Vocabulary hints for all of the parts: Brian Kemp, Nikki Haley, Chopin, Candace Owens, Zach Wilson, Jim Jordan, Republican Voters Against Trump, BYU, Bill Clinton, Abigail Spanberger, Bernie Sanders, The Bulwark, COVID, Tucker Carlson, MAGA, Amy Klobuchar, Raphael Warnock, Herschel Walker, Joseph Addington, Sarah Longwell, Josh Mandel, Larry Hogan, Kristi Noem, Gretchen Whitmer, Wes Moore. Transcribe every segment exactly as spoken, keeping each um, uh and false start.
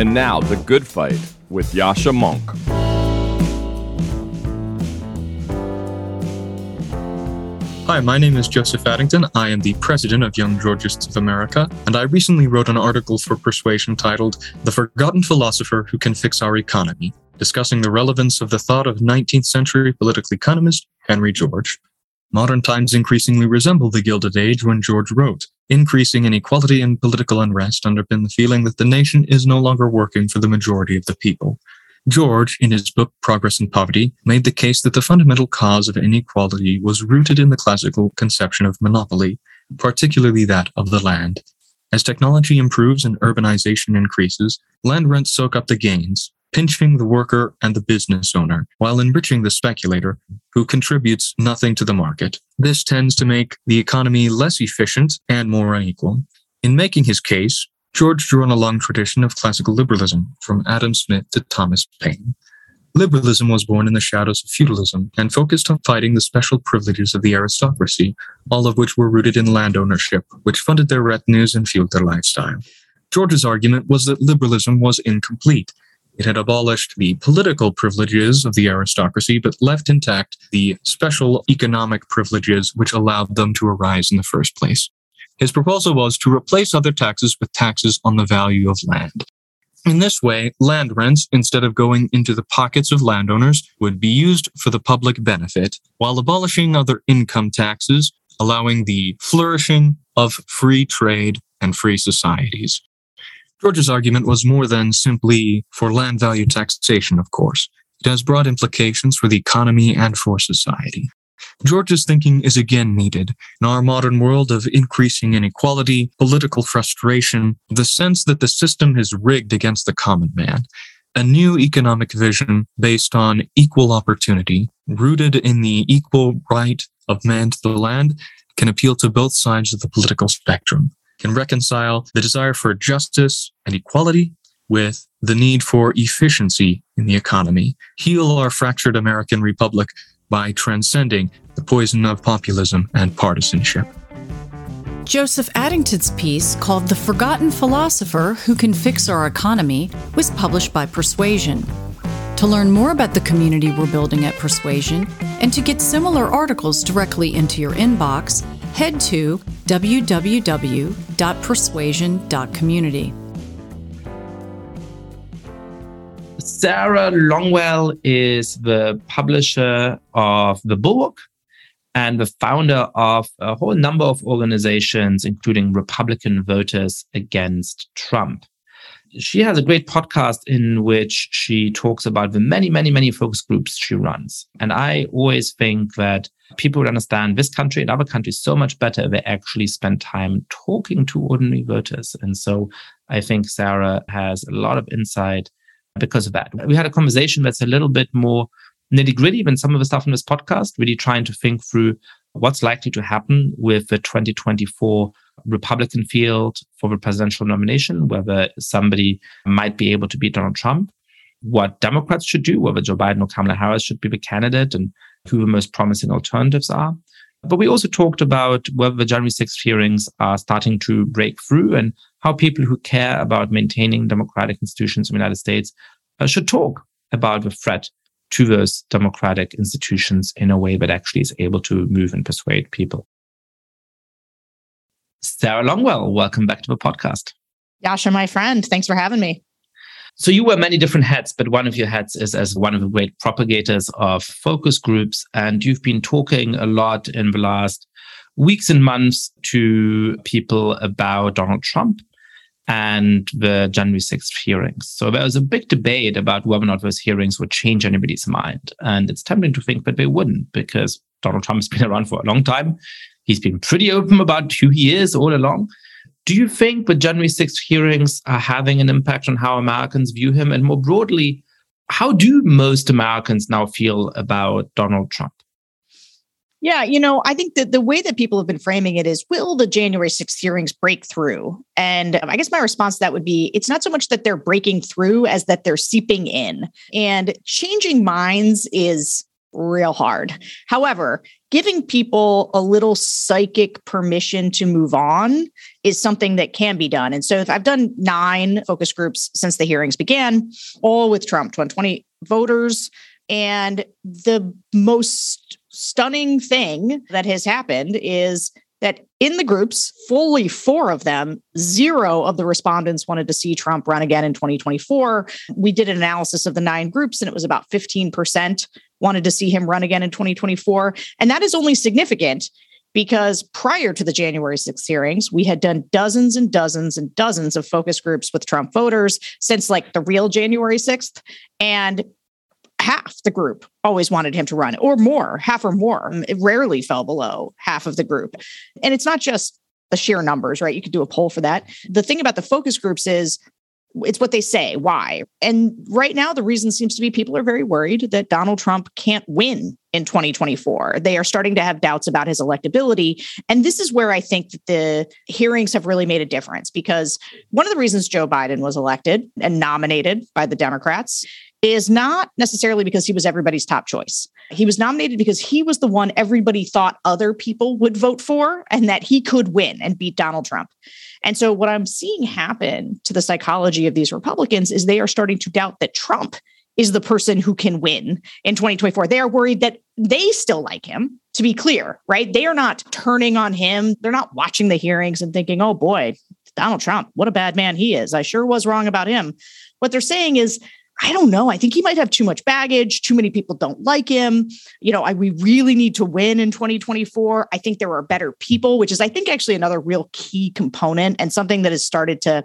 And now, The Good Fight with Yascha Mounk. Hi, my name is Joseph Addington. I am the president of Young Georgists of America, and I recently wrote an article for Persuasion titled "The Forgotten Philosopher Who Can Fix Our Economy," discussing the relevance of the thought of nineteenth century political economist Henry George. Modern times increasingly resemble the Gilded Age when George wrote, "Increasing inequality and political unrest underpin the feeling that the nation is no longer working for the majority of the people." George, in his book Progress and Poverty, made the case that the fundamental cause of inequality was rooted in the classical conception of monopoly, particularly that of the land. As technology improves and urbanization increases, land rents soak up the gains, pinching the worker and the business owner, while enriching the speculator, who contributes nothing to the market. This tends to make the economy less efficient and more unequal. In making his case, George drew on a long tradition of classical liberalism, from Adam Smith to Thomas Paine. Liberalism was born in the shadows of feudalism and focused on fighting the special privileges of the aristocracy, all of which were rooted in land ownership, which funded their retinues and fueled their lifestyle. George's argument was that liberalism was incomplete. It had abolished the political privileges of the aristocracy, but left intact the special economic privileges which allowed them to arise in the first place. His proposal was to replace other taxes with taxes on the value of land. In this way, land rents, instead of going into the pockets of landowners, would be used for the public benefit, while abolishing other income taxes, allowing the flourishing of free trade and free societies. George's argument was more than simply for land value taxation, of course. It has broad implications for the economy and for society. George's thinking is again needed. In our modern world of increasing inequality, political frustration, the sense that the system is rigged against the common man, a new economic vision based on equal opportunity, rooted in the equal right of man to the land, can appeal to both sides of the political spectrum, can reconcile the desire for justice and equality with the need for efficiency in the economy, heal our fractured American republic by transcending the poison of populism and partisanship. Joseph Addington's piece, called "The Forgotten Philosopher Who Can Fix Our Economy," was published by Persuasion. To learn more about the community we're building at Persuasion and to get similar articles directly into your inbox, head to w w w dot persuasion dot community. Sarah Longwell is the publisher of The Bulwark and the founder of a whole number of organizations, including Republican Voters Against Trump. She has a great podcast in which she talks about the many, many, many focus groups she runs. And I always think that people would understand this country and other countries so much better if they actually spend time talking to ordinary voters. And so I think Sarah has a lot of insight because of that. We had a conversation that's a little bit more nitty-gritty than some of the stuff in this podcast, really trying to think through what's likely to happen with the twenty twenty-four Republican field for the presidential nomination, whether somebody might be able to beat Donald Trump, what Democrats should do, whether Joe Biden or Kamala Harris should be the candidate, and who the most promising alternatives are. But we also talked about whether the January sixth hearings are starting to break through and how people who care about maintaining democratic institutions in the United States uh, should talk about the threat to those democratic institutions in a way that actually is able to move and persuade people. Sarah Longwell, welcome back to the podcast. Yascha, my friend. Thanks for having me. So you wear many different hats, but one of your hats is as one of the great propagators of focus groups. And you've been talking a lot in the last weeks and months to people about Donald Trump and the January sixth hearings. So there was a big debate about whether or not those hearings would change anybody's mind. And it's tempting to think that they wouldn't, because Donald Trump has been around for a long time. He's been pretty open about who he is all along. Do you think the January sixth hearings are having an impact on how Americans view him? And more broadly, how do most Americans now feel about Donald Trump? Yeah, you know, I think that the way that people have been framing it is, will the January sixth hearings break through? And I guess my response to that would be, it's not so much that they're breaking through as that they're seeping in. And changing minds is real hard. However, giving people a little psychic permission to move on is something that can be done. And so I've done nine focus groups since the hearings began, all with Trump, twenty twenty voters. And the most stunning thing that has happened is that in the groups, fully four of them, zero of the respondents wanted to see Trump run again in twenty twenty-four. We did an analysis of the nine groups, and it was about fifteen percent wanted to see him run again in twenty twenty-four. And that is only significant because prior to the January sixth hearings, we had done dozens and dozens and dozens of focus groups with Trump voters since like the real January sixth. And half the group always wanted him to run or more, half or more. It rarely fell below half of the group. And it's not just the sheer numbers, right? You could do a poll for that. The thing about the focus groups is it's what they say, why. And right now, the reason seems to be people are very worried that Donald Trump can't win in twenty twenty-four. They are starting to have doubts about his electability. And this is where I think that the hearings have really made a difference, because one of the reasons Joe Biden was elected and nominated by the Democrats is not necessarily because he was everybody's top choice. He was nominated because he was the one everybody thought other people would vote for and that he could win and beat Donald Trump. And so what I'm seeing happen to the psychology of these Republicans is they are starting to doubt that Trump is the person who can win in twenty twenty-four. They are worried that they still like him, to be clear, right? They are not turning on him. They're not watching the hearings and thinking, oh boy, Donald Trump, what a bad man he is. I sure was wrong about him. What they're saying is, I don't know. I think he might have too much baggage. Too many people don't like him. You know, I, we really need to win in twenty twenty-four. I think there are better people, which is, I think, actually another real key component and something that has started to,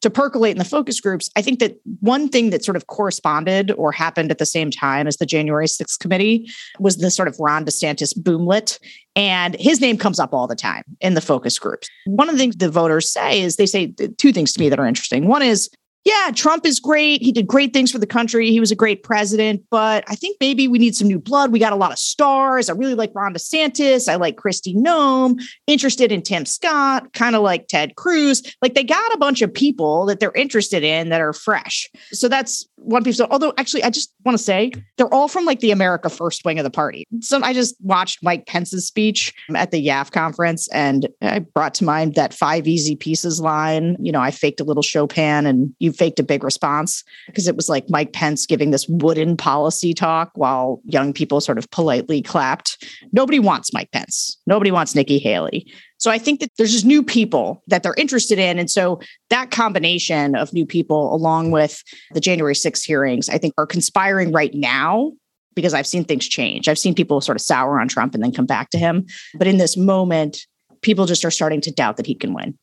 to percolate in the focus groups. I think that one thing that sort of corresponded or happened at the same time as the January sixth committee was the sort of Ron DeSantis boomlet. And his name comes up all the time in the focus groups. One of the things the voters say is they say two things to me that are interesting. One is, yeah, Trump is great. He did great things for the country. He was a great president, but I think maybe we need some new blood. We got a lot of stars. I really like Ron DeSantis. I like Kristi Noem, interested in Tim Scott, kind of like Ted Cruz. Like they got a bunch of people that they're interested in that are fresh. So that's one piece. Although actually, I just want to say they're all from like the America First wing of the party. So I just watched Mike Pence's speech at the Y A F conference, and I brought to mind that five easy pieces line. You know, I faked a little Chopin and you faked a big response, because it was like Mike Pence giving this wooden policy talk while young people sort of politely clapped. Nobody wants Mike Pence. Nobody wants Nikki Haley. So I think that there's just new people that they're interested in. And so that combination of new people, along with the January sixth hearings, I think are conspiring right now, because I've seen things change. I've seen people sort of sour on Trump and then come back to him. But in this moment, people just are starting to doubt that he can win.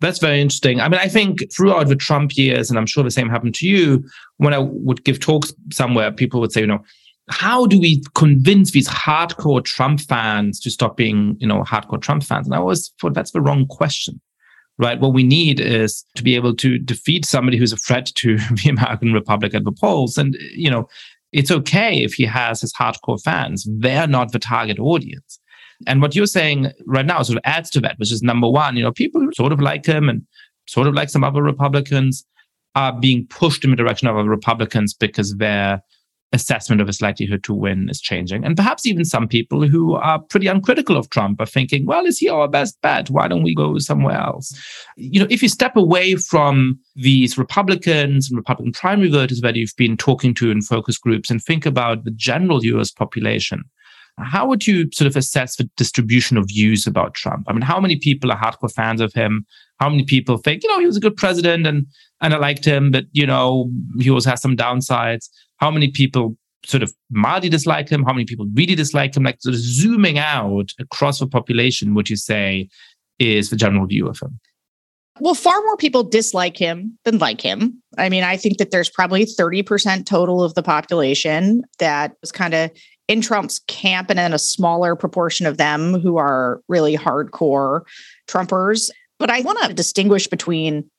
That's very interesting. I mean, I think throughout the Trump years, and I'm sure the same happened to you, when I would give talks somewhere, people would say, you know, how do we convince these hardcore Trump fans to stop being, you know, hardcore Trump fans? And I always thought that's the wrong question, right? What we need is to be able to defeat somebody who's a threat to the American Republic at the polls. And, you know, it's okay if he has his hardcore fans. They're not the target audience. And what you're saying right now sort of adds to that, which is number one, you know, people who sort of like him and sort of like some other Republicans are being pushed in the direction of other Republicans because their assessment of his likelihood to win is changing. And perhaps even some people who are pretty uncritical of Trump are thinking, well, is he our best bet? Why don't we go somewhere else? You know, if you step away from these Republicans and Republican primary voters that you've been talking to in focus groups and think about the general U S population, how would you sort of assess the distribution of views about Trump? I mean, how many people are hardcore fans of him? How many people think, you know, he was a good president and and I liked him, but, you know, he also has some downsides? How many people sort of mildly dislike him? How many people really dislike him? Like sort of zooming out across the population, would you say, is the general view of him? Well, far more people dislike him than like him. I mean, I think that there's probably thirty percent total of the population that was kind of in Trump's camp, and then a smaller proportion of them who are really hardcore Trumpers. But I want to distinguish between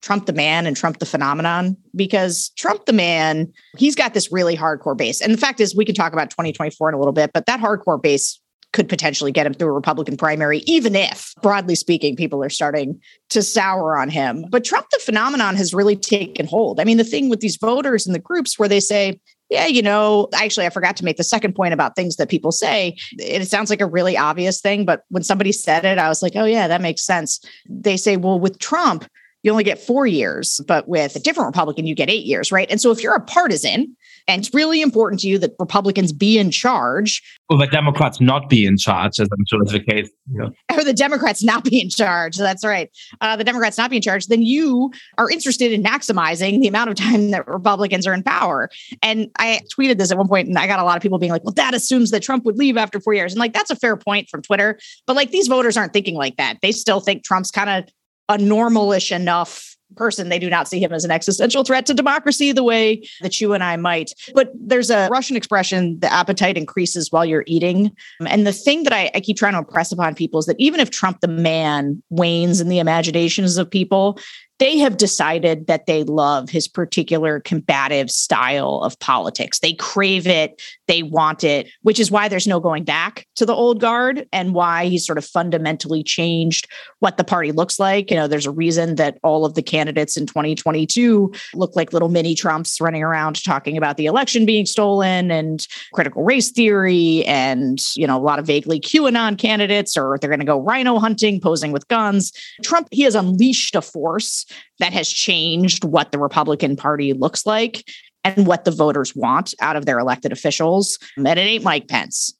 Trump the man and Trump the phenomenon, because Trump the man, he's got this really hardcore base. And the fact is, we can talk about twenty twenty-four in a little bit, but that hardcore base could potentially get him through a Republican primary, even if, broadly speaking, people are starting to sour on him. But Trump the phenomenon has really taken hold. I mean, the thing with these voters in the groups where they say, yeah, you know, actually, I forgot to make the second point about things that people say. It sounds like a really obvious thing, but when somebody said it, I was like, oh, yeah, that makes sense. They say, well, with Trump, you only get four years, but with a different Republican, you get eight years, right? And so if you're a partisan, and it's really important to you that Republicans be in charge. Well, the Democrats not be in charge, as I'm sure is the case. You know. Or the Democrats not be in charge. That's right. Uh, the Democrats not be in charge. Then you are interested in maximizing the amount of time that Republicans are in power. And I tweeted this at one point, and I got a lot of people being like, well, that assumes that Trump would leave after four years. And like, that's a fair point from Twitter. But like, these voters aren't thinking like that. They still think Trump's kind of a normalish enough person. They do not see him as an existential threat to democracy the way that you and I might. But there's a Russian expression, the appetite increases while you're eating. And the thing that I, I keep trying to impress upon people is that even if Trump the man wanes in the imaginations of people, they have decided that they love his particular combative style of politics. They crave it. They want it, which is why there's no going back to the old guard and why he's sort of fundamentally changed what the party looks like. You know, there's a reason that all of the candidates in twenty twenty-two look like little mini Trumps running around talking about the election being stolen and critical race theory and, you know, a lot of vaguely QAnon candidates, or they're going to go rhino hunting, posing with guns. Trump, he has unleashed a force that has changed what the Republican Party looks like and what the voters want out of their elected officials. And it ain't Mike Pence.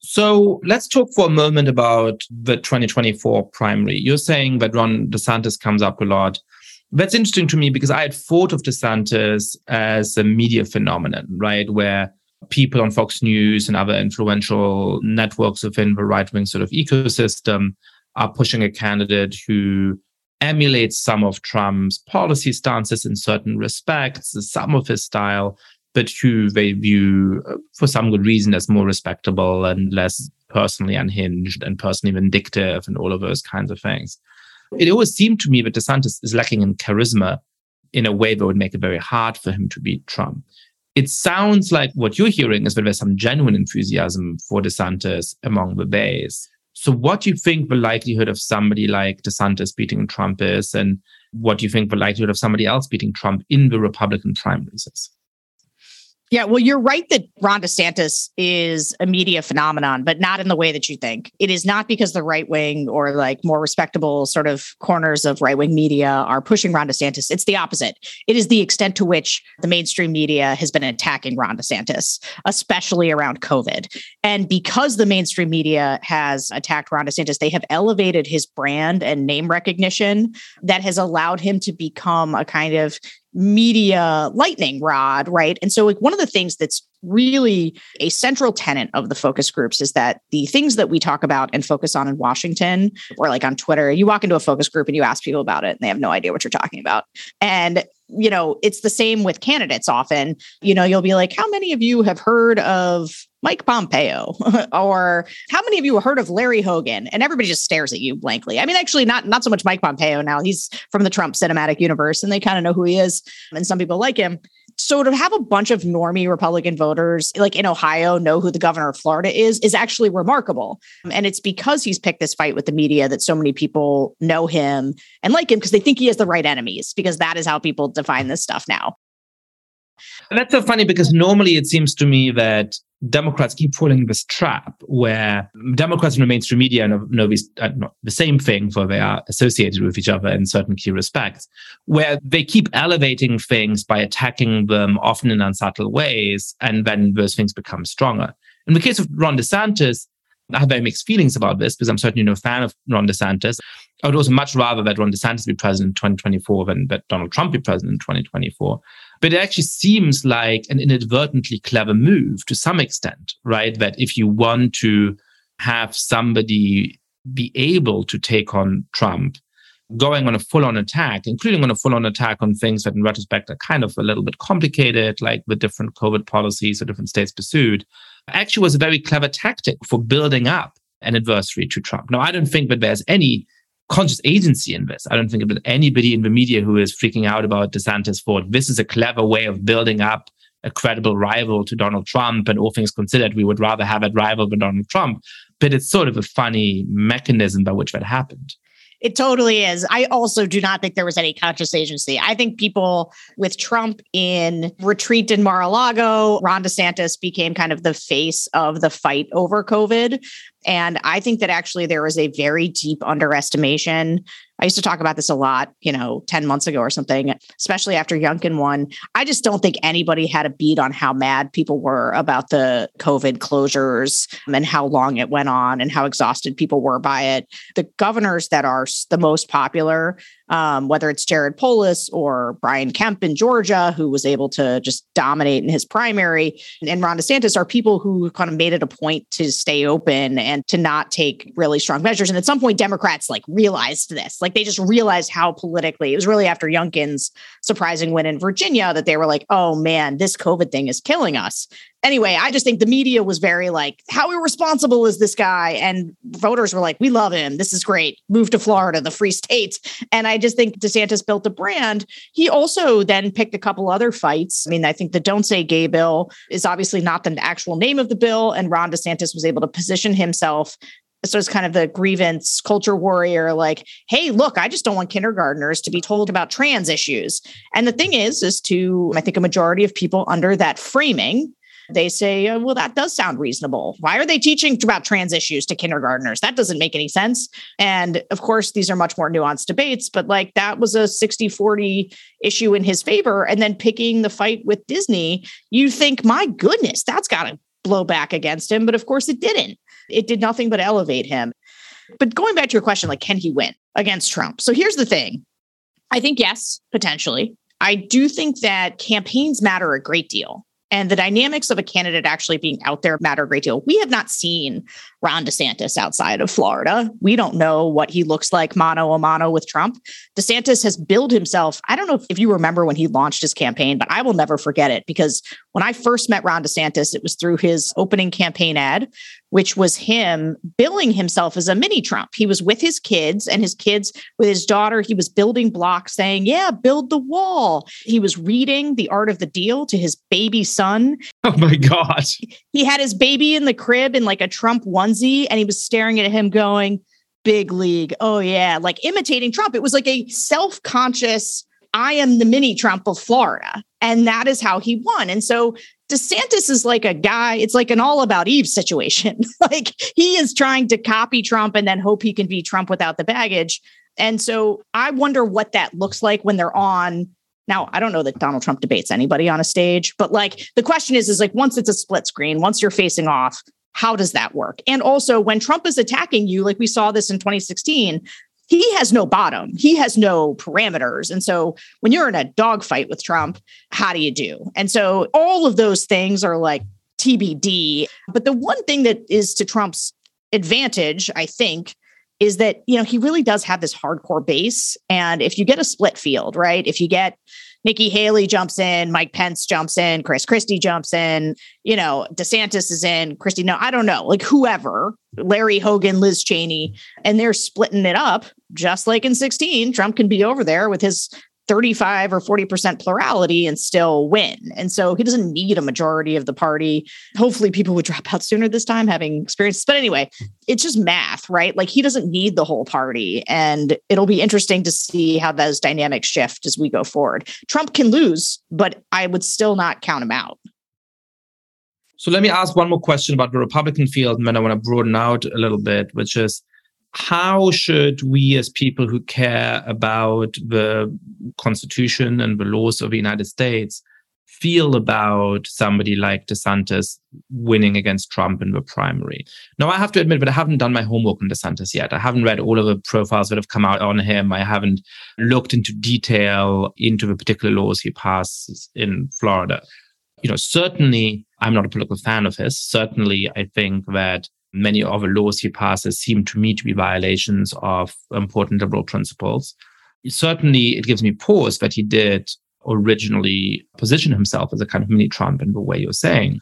So let's talk for a moment about the twenty twenty-four primary. You're saying that Ron DeSantis comes up a lot. That's interesting to me because I had thought of DeSantis as a media phenomenon, right? Where people on Fox News and other influential networks within the right-wing sort of ecosystem are pushing a candidate who emulates some of Trump's policy stances in certain respects, some of his style, but who they view, for some good reason, as more respectable and less personally unhinged and personally vindictive and all of those kinds of things. It always seemed to me that DeSantis is lacking in charisma in a way that would make it very hard for him to beat Trump. It sounds like what you're hearing is that there's some genuine enthusiasm for DeSantis among the base. So what do you think the likelihood of somebody like DeSantis beating Trump is, and what do you think the likelihood of somebody else beating Trump in the Republican primaries is? Yeah, well, you're right that Ron DeSantis is a media phenomenon, but not in the way that you think. It is not because the right wing or like more respectable sort of corners of right wing media are pushing Ron DeSantis. It's the opposite. It is the extent to which the mainstream media has been attacking Ron DeSantis, especially around COVID. And because the mainstream media has attacked Ron DeSantis, they have elevated his brand and name recognition that has allowed him to become a kind of media lightning rod, right? And so like one of the things that's really a central tenet of the focus groups is that the things that we talk about and focus on in Washington or like on Twitter, you walk into a focus group and you ask people about it and they have no idea what you're talking about. And you know, it's the same with candidates often. You know, you'll be like, how many of you have heard of Mike Pompeo? Or how many of you have heard of Larry Hogan? And everybody just stares at you blankly. I mean, actually, not, not so much Mike Pompeo now. He's from the Trump cinematic universe and they kind of know who he is. And some people like him. So to have a bunch of normie Republican voters, like in Ohio, know who the governor of Florida is, is actually remarkable. And it's because he's picked this fight with the media that so many people know him and like him because they think he has the right enemies, because that is how people define this stuff now. And that's so funny because normally it seems to me that Democrats keep falling this trap where Democrats in the mainstream media know, know these, uh, not the same thing, for they are associated with each other in certain key respects, where they keep elevating things by attacking them often in unsubtle ways, and then those things become stronger. In the case of Ron DeSantis, I have very mixed feelings about this because I'm certainly no fan of Ron DeSantis. I would also much rather that Ron DeSantis be president in twenty twenty-four than that Donald Trump be president in twenty twenty-four. But it actually seems like an inadvertently clever move to some extent, right? That if you want to have somebody be able to take on Trump, going on a full-on attack, including on a full-on attack on things that in retrospect are kind of a little bit complicated, like the different COVID policies that different states pursued, actually was a very clever tactic for building up an adversary to Trump. Now, I don't think that there's any conscious agency in this. I don't think that anybody in the media who is freaking out about DeSantis thought this is a clever way of building up a credible rival to Donald Trump, and all things considered, we would rather have a rival than Donald Trump. But it's sort of a funny mechanism by which that happened. It totally is. I also do not think there was any conscious agency. I think people with Trump in retreat in Mar-a-Lago, Ron DeSantis became kind of the face of the fight over COVID. And I think that actually there was a very deep underestimation. I used to talk about this a lot, you know, ten months ago or something, especially after Youngkin won. I just don't think anybody had a beat on how mad people were about the COVID closures and how long it went on and how exhausted people were by it. The governors that are the most popular, um, whether it's Jared Polis or Brian Kemp in Georgia, who was able to just dominate in his primary, and Ron DeSantis, are people who kind of made it a point to stay open and to not take really strong measures. And at some point, Democrats like realized this. Like, Like they just realized how politically, it was really after Youngkin's surprising win in Virginia that they were like, oh man, this COVID thing is killing us. Anyway, I just think the media was very like, how irresponsible is this guy? And voters were like, we love him. This is great. Move to Florida, the free state. And I just think DeSantis built a brand. He also then picked a couple other fights. I mean, I think the Don't Say Gay bill is obviously not the actual name of the bill. And Ron DeSantis was able to position himself. So it's kind of the grievance culture warrior, like, hey, look, I just don't want kindergartners to be told about trans issues. And the thing is, is to, I think, a majority of people under that framing, they say, oh, well, that does sound reasonable. Why are they teaching about trans issues to kindergartners? That doesn't make any sense. And of course, these are much more nuanced debates, but like that was a sixty forty issue in his favor. And then picking the fight with Disney, you think, my goodness, that's got to blow back against him. But of course it didn't. It did nothing but elevate him. But going back to your question, like, can he win against Trump? So here's the thing. I think, yes, potentially. I do think that campaigns matter a great deal. And the dynamics of a candidate actually being out there matter a great deal. We have not seen Ron DeSantis outside of Florida. We don't know what he looks like mano a mano with Trump. DeSantis has billed himself. I don't know if you remember when he launched his campaign, but I will never forget it, because when I first met Ron DeSantis, it was through his opening campaign ad, which was him billing himself as a mini Trump. He was with his kids and his kids with his daughter. He was building blocks saying, yeah, build the wall. He was reading The Art of the Deal to his baby son. Oh my gosh. He had his baby in the crib in like a Trump onesie, and he was staring at him going, big league. Oh yeah. Like imitating Trump. It was like a self-conscious, I am the mini Trump of Florida. And that is how he won. And so DeSantis is like a guy, it's like an All About Eve situation. Like he is trying to copy Trump and then hope he can be Trump without the baggage. And so I wonder what that looks like when they're on. Now, I don't know that Donald Trump debates anybody on a stage, but like the question is, is like, once it's a split screen, once you're facing off, how does that work? And also when Trump is attacking you, like we saw this in twenty sixteen, he has no bottom. He has no parameters. And so when you're in a dogfight with Trump, how do you do? And so all of those things are like T B D. But the one thing that is to Trump's advantage, I think, is that, you know, he really does have this hardcore base. And if you get a split field, right, if you get Nikki Haley jumps in, Mike Pence jumps in, Chris Christie jumps in, you know, DeSantis is in, Kristi Noem, I don't know, like whoever, Larry Hogan, Liz Cheney, and they're splitting it up, just like in sixteen, Trump can be over there with his thirty-five or forty percent plurality and still win. And so he doesn't need a majority of the party. Hopefully people would drop out sooner this time, having experienced. But anyway, it's just math, right? Like he doesn't need the whole party. And it'll be interesting to see how those dynamics shift as we go forward. Trump can lose, but I would still not count him out. So let me ask one more question about the Republican field, and then I want to broaden out a little bit, which is, how should we as people who care about the Constitution and the laws of the United States feel about somebody like DeSantis winning against Trump in the primary? Now, I have to admit that I haven't done my homework on DeSantis yet. I haven't read all of the profiles that have come out on him. I haven't looked into detail into the particular laws he passes in Florida. You know, certainly I'm not a political fan of his. Certainly I think that many of the laws he passes seem to me to be violations of important liberal principles. Certainly, it gives me pause that he did originally position himself as a kind of mini-Trump in the way you're saying.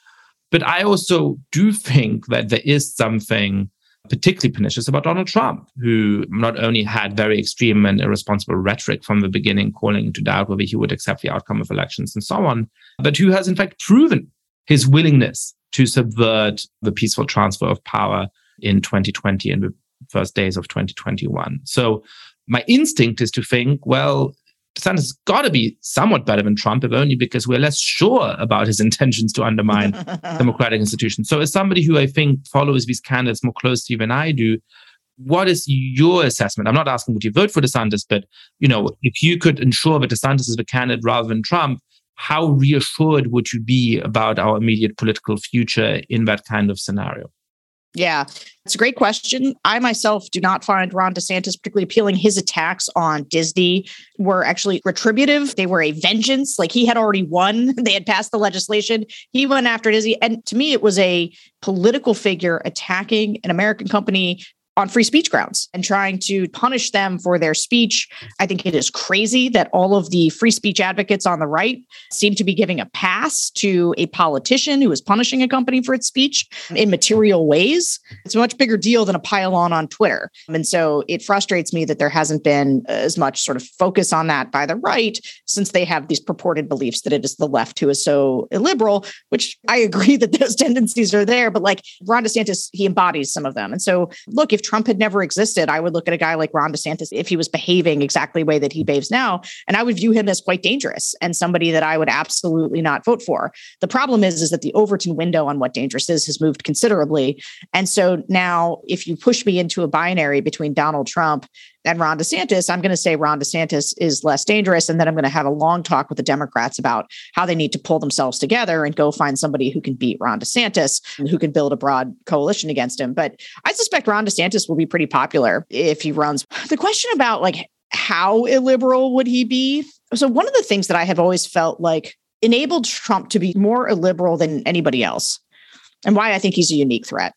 But I also do think that there is something particularly pernicious about Donald Trump, who not only had very extreme and irresponsible rhetoric from the beginning, calling into doubt whether he would accept the outcome of elections and so on, but who has in fact proven his willingness to subvert the peaceful transfer of power in twenty twenty and the first days of twenty twenty-one. So my instinct is to think, well, DeSantis has got to be somewhat better than Trump, if only because we're less sure about his intentions to undermine democratic institutions. So as somebody who I think follows these candidates more closely than I do, what is your assessment? I'm not asking would you vote for DeSantis, but you know, if you could ensure that DeSantis is the candidate rather than Trump, how reassured would you be about our immediate political future in that kind of scenario? Yeah, it's a great question. I myself do not find Ron DeSantis particularly appealing. His attacks on Disney were actually retributive. They were a vengeance. Like, he had already won. They had passed the legislation. He went after Disney. And to me, it was a political figure attacking an American company on free speech grounds and trying to punish them for their speech. I think it is crazy that all of the free speech advocates on the right seem to be giving a pass to a politician who is punishing a company for its speech in material ways. It's a much bigger deal than a pile-on on Twitter. And so it frustrates me that there hasn't been as much sort of focus on that by the right, since they have these purported beliefs that it is the left who is so illiberal, which I agree that those tendencies are there. But like Ron DeSantis, he embodies some of them. And so look, if Trump had never existed, I would look at a guy like Ron DeSantis, if he was behaving exactly the way that he behaves now, and I would view him as quite dangerous and somebody that I would absolutely not vote for. The problem is, is that the Overton window on what dangerous is has moved considerably. And so now if you push me into a binary between Donald Trump and Ron DeSantis, I'm going to say Ron DeSantis is less dangerous. And then I'm going to have a long talk with the Democrats about how they need to pull themselves together and go find somebody who can beat Ron DeSantis and who can build a broad coalition against him. But I suspect Ron DeSantis will be pretty popular if he runs. The question about like how illiberal would he be? So one of the things that I have always felt like enabled Trump to be more illiberal than anybody else, and why I think he's a unique threat,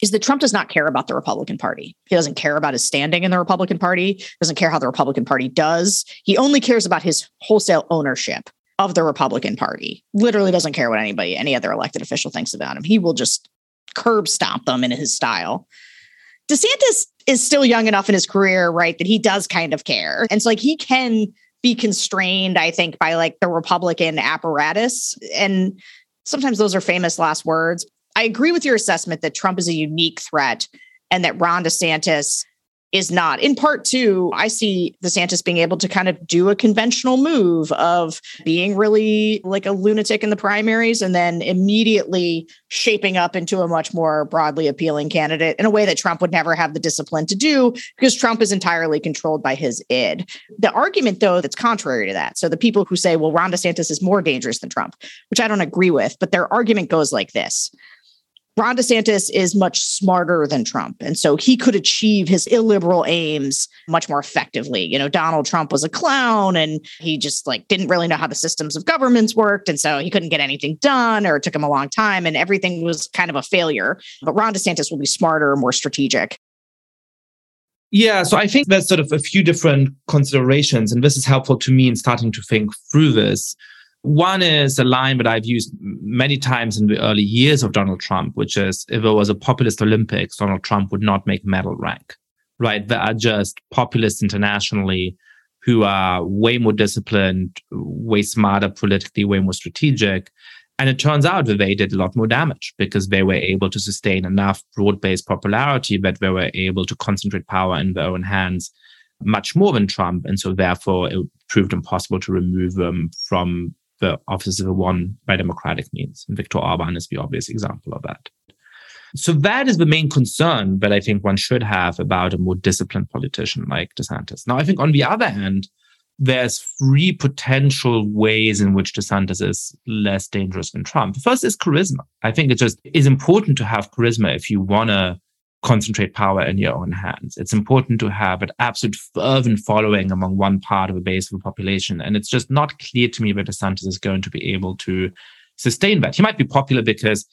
is that Trump does not care about the Republican Party. He doesn't care about his standing in the Republican Party, doesn't care how the Republican Party does. He only cares about his wholesale ownership of the Republican Party. Literally doesn't care what anybody, any other elected official thinks about him. He will just curb stomp them in his style. DeSantis is still young enough in his career, right, that he does kind of care. And so like he can be constrained, I think, by like the Republican apparatus. And sometimes those are famous last words. I agree with your assessment that Trump is a unique threat and that Ron DeSantis is not. In part, too, I see DeSantis being able to kind of do a conventional move of being really like a lunatic in the primaries and then immediately shaping up into a much more broadly appealing candidate in a way that Trump would never have the discipline to do, because Trump is entirely controlled by his id. The argument, though, that's contrary to that. So the people who say, well, Ron DeSantis is more dangerous than Trump, which I don't agree with, but their argument goes like this. Ron DeSantis is much smarter than Trump, and so he could achieve his illiberal aims much more effectively. You know, Donald Trump was a clown and he just like didn't really know how the systems of governments worked. And so he couldn't get anything done, or it took him a long time and everything was kind of a failure. But Ron DeSantis will be smarter, more strategic. Yeah, so I think there's sort of a few different considerations, and this is helpful to me in starting to think through this. One is a line that I've used many times in the early years of Donald Trump, which is, if it was a populist Olympics, Donald Trump would not make medal rank, right? There are just populists internationally who are way more disciplined, way smarter politically, way more strategic. And it turns out that they did a lot more damage because they were able to sustain enough broad-based popularity that they were able to concentrate power in their own hands much more than Trump. And so therefore, it proved impossible to remove them from the offices were won by democratic means. And Viktor Orban is the obvious example of that. So that is the main concern that I think one should have about a more disciplined politician like DeSantis. Now, I think on the other hand, there's three potential ways in which DeSantis is less dangerous than Trump. The first is charisma. I think it just is important to have charisma if you want to concentrate power in your own hands. It's important to have an absolute fervent following among one part of a base of the population. And it's just not clear to me that DeSantis is going to be able to sustain that. He might be popular because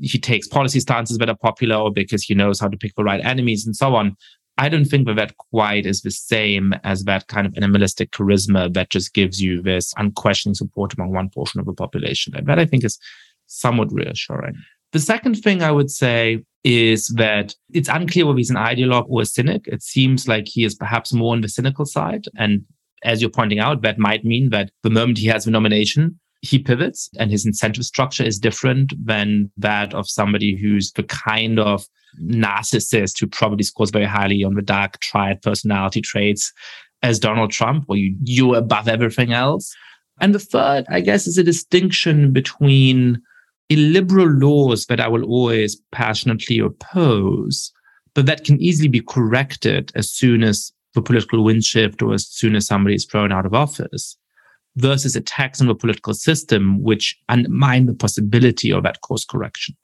he takes policy stances that are popular, or because he knows how to pick the right enemies and so on. I don't think that that quite is the same as that kind of animalistic charisma that just gives you this unquestioning support among one portion of the population. And that I think is somewhat reassuring. The second thing I would say is that it's unclear whether he's an ideologue or a cynic. It seems like he is perhaps more on the cynical side. And as you're pointing out, that might mean that the moment he has the nomination, he pivots and his incentive structure is different than that of somebody who's the kind of narcissist who probably scores very highly on the dark triad personality traits as Donald Trump, where you, you're above everything else. And the third, I guess, is a distinction between illiberal laws that I will always passionately oppose, but that can easily be corrected as soon as the political wind shift or as soon as somebody is thrown out of office, versus attacks on the political system, which undermine the possibility of that course correction.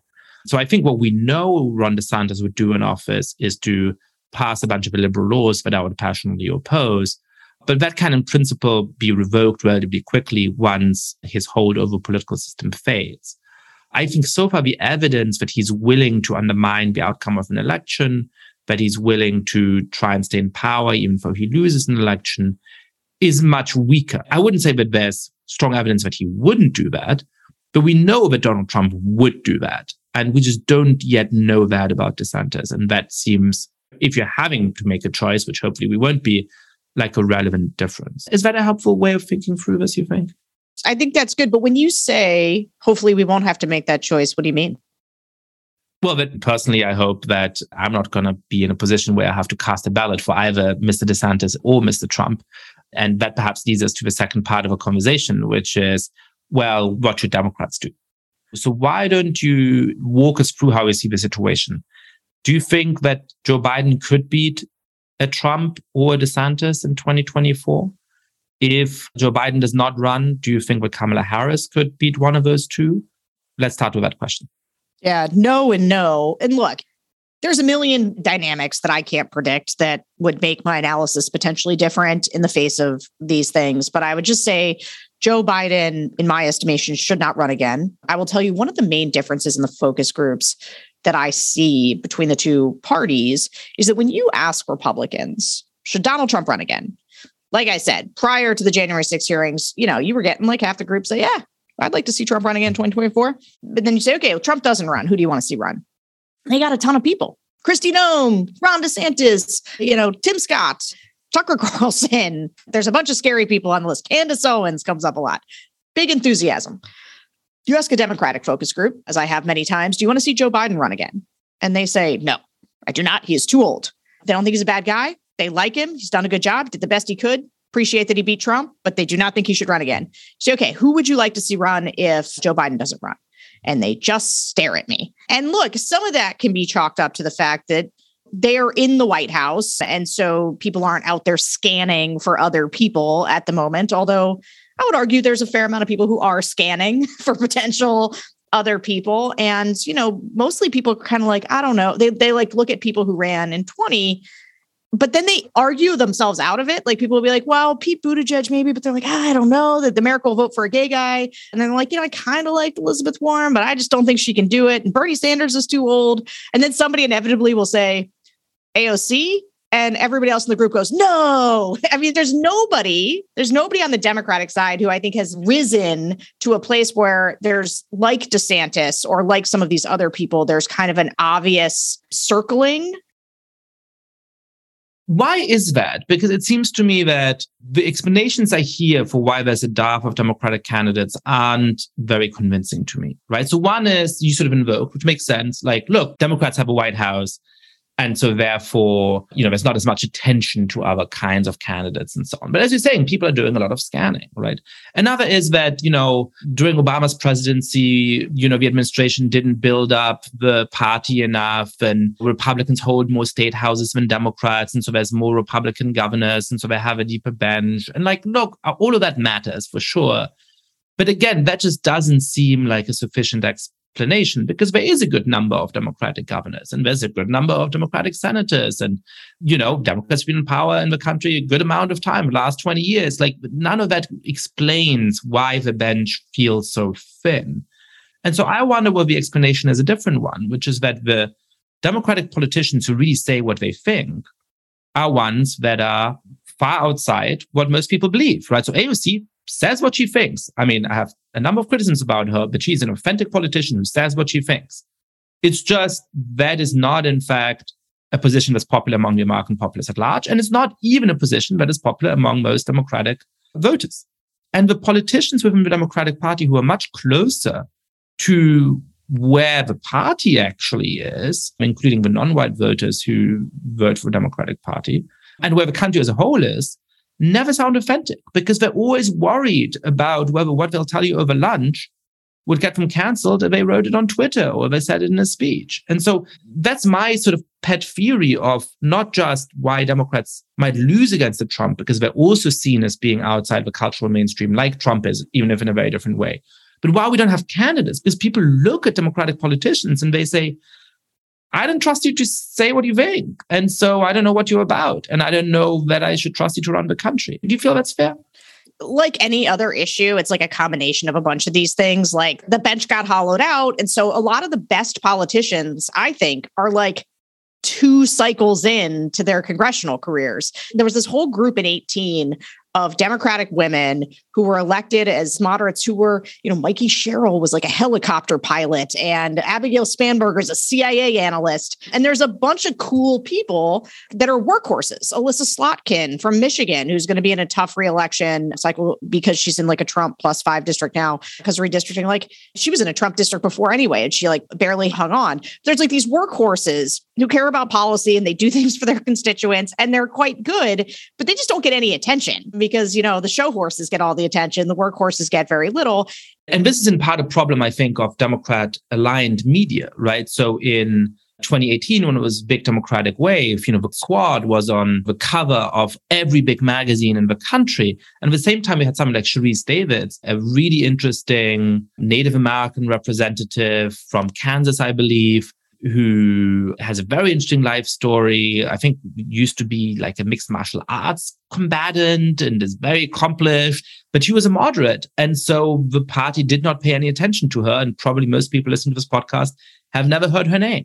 So I think what we know Ron DeSantis would do in office is to pass a bunch of liberal laws that I would passionately oppose, but that can in principle be revoked relatively quickly once his hold over political system fades. I think so far the evidence that he's willing to undermine the outcome of an election, that he's willing to try and stay in power even though he loses an election, is much weaker. I wouldn't say that there's strong evidence that he wouldn't do that, but we know that Donald Trump would do that. And we just don't yet know that about DeSantis. And that seems, if you're having to make a choice, which hopefully we won't be, like a relevant difference. Is that a helpful way of thinking through this, you think? I think that's good. But when you say, hopefully we won't have to make that choice, what do you mean? Well, but personally, I hope that I'm not going to be in a position where I have to cast a ballot for either Mister DeSantis or Mister Trump. And that perhaps leads us to the second part of a conversation, which is, well, what should Democrats do? So why don't you walk us through how you see the situation? Do you think that Joe Biden could beat a Trump or a DeSantis in twenty twenty-four? If Joe Biden does not run, do you think that Kamala Harris could beat one of those two? Let's start with that question. Yeah, no and no. And look, there's a million dynamics that I can't predict that would make my analysis potentially different in the face of these things. But I would just say Joe Biden, in my estimation, should not run again. I will tell you one of the main differences in the focus groups that I see between the two parties is that when you ask Republicans, should Donald Trump run again? Like I said, prior to the January sixth hearings, you know, you were getting like half the group say, yeah, I'd like to see Trump run again in twenty twenty-four. But then you say, okay, well, Trump doesn't run. Who do you want to see run? They got a ton of people. Kristi Noem, Ron DeSantis, you know, Tim Scott, Tucker Carlson. There's a bunch of scary people on the list. Candace Owens comes up a lot. Big enthusiasm. You ask a Democratic focus group, as I have many times, do you want to see Joe Biden run again? And they say, no, I do not. He is too old. They don't think he's a bad guy. They like him. He's done a good job, did the best he could. Appreciate that he beat Trump, but they do not think he should run again. So, okay, who would you like to see run if Joe Biden doesn't run? And they just stare at me. And look, some of that can be chalked up to the fact that they are in the White House. And so people aren't out there scanning for other people at the moment. Although I would argue there's a fair amount of people who are scanning for potential other people. And, you know, mostly people are kind of like, I don't know, they they like look at people who ran in twenty. But then they argue themselves out of it. Like people will be like, well, Pete Buttigieg maybe, but they're like, ah, I don't know that the miracle vote for a gay guy. And then like, you know, I kind of liked Elizabeth Warren, but I just don't think she can do it. And Bernie Sanders is too old. And then somebody inevitably will say A O C and everybody else in the group goes, no. I mean, there's nobody, there's nobody on the Democratic side who I think has risen to a place where there's like DeSantis or like some of these other people, there's kind of an obvious circling. Why is that? Because it seems to me that the explanations I hear for why there's a dearth of Democratic candidates aren't very convincing to me, right? So one is you sort of invoke, which makes sense. Like, look, Democrats have a White House. And so therefore, you know, there's not as much attention to other kinds of candidates and so on. But as you're saying, people are doing a lot of scanning, right? Another is that, you know, during Obama's presidency, you know, the administration didn't build up the party enough and Republicans hold more state houses than Democrats. And so there's more Republican governors. And so they have a deeper bench. And like, look, all of that matters for sure. But again, that just doesn't seem like a sufficient explanation. explanation because there is a good number of Democratic governors and there's a good number of Democratic senators. And, you know, Democrats have been in power in the country a good amount of time, last twenty years. Like none of that explains why the bench feels so thin. And so I wonder whether the explanation is a different one, which is that the Democratic politicians who really say what they think are ones that are far outside what most people believe, right? So A O C says what she thinks. I mean, I have a number of criticisms about her, but she's an authentic politician who says what she thinks. It's just that is not, in fact, a position that's popular among the American populace at large. And it's not even a position that is popular among most Democratic voters. And the politicians within the Democratic Party who are much closer to where the party actually is, including the non-white voters who vote for the Democratic Party, and where the country as a whole is, never sound authentic because they're always worried about whether what they'll tell you over lunch would get them canceled if they wrote it on Twitter or if they said it in a speech. And so that's my sort of pet theory of not just why Democrats might lose against the Trump, because they're also seen as being outside the cultural mainstream like Trump is, even if in a very different way. But why we don't have candidates, because people look at Democratic politicians and they say, I don't trust you to say what you think. And so I don't know what you're about. And I don't know that I should trust you to run the country. Do you feel that's fair? Like any other issue, it's like a combination of a bunch of these things. Like the bench got hollowed out. And so a lot of the best politicians, I think, are like two cycles in to their congressional careers. There was this whole group in eighteen of Democratic women who were elected as moderates who were, you know, Mikey Sherrill was like a helicopter pilot and Abigail Spanberger is a C I A analyst. And there's a bunch of cool people that are workhorses. Alyssa Slotkin from Michigan, who's going to be in a tough reelection cycle because she's in like a Trump plus five district now because redistricting, like she was in a Trump district before anyway, and she like barely hung on. There's like these workhorses who care about policy and they do things for their constituents and they're quite good, but they just don't get any attention. Because, you know, the show horses get all the attention, the workhorses get very little. And this is in part a problem, I think, of Democrat-aligned media, right? So in twenty eighteen, when it was big Democratic wave, you know, the Squad was on the cover of every big magazine in the country. And at the same time, we had someone like Sharice Davids, a really interesting Native American representative from Kansas, I believe, who has a very interesting life story. I think used to be like a mixed martial arts combatant and is very accomplished, but she was a moderate. And so the party did not pay any attention to her. And probably most people listening to this podcast have never heard her name.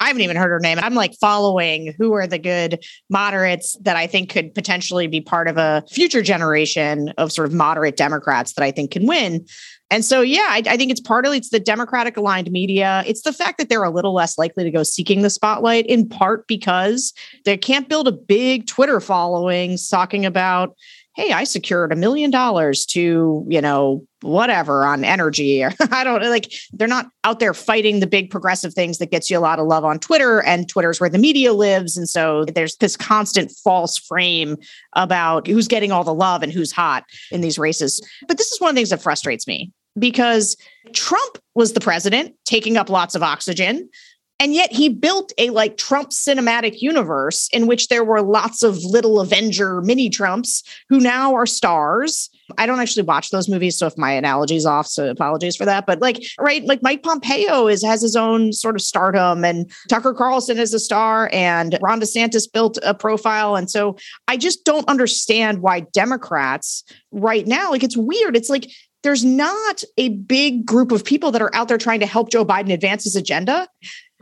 I haven't even heard her name. I'm like following who are the good moderates that I think could potentially be part of a future generation of sort of moderate Democrats that I think can win. And so, yeah, I, I think it's partly it's the Democratic aligned media. It's the fact that they're a little less likely to go seeking the spotlight, in part because they can't build a big Twitter following talking about, hey, I secured a million dollars to, you know, whatever on energy. Or I don't like they're not out there fighting the big progressive things that gets you a lot of love on Twitter, and Twitter's where the media lives. And so there's this constant false frame about who's getting all the love and who's hot in these races. But this is one of the things that frustrates me because Trump was the president taking up lots of oxygen. And yet he built a like Trump cinematic universe in which there were lots of little Avenger mini Trumps who now are stars. I don't actually watch those movies. So if my analogy's off, so apologies for that. But like, right, like Mike Pompeo is has his own sort of stardom and Tucker Carlson is a star and Ron DeSantis built a profile. And so I just don't understand why Democrats right now, like it's weird. It's like, there's not a big group of people that are out there trying to help Joe Biden advance his agenda.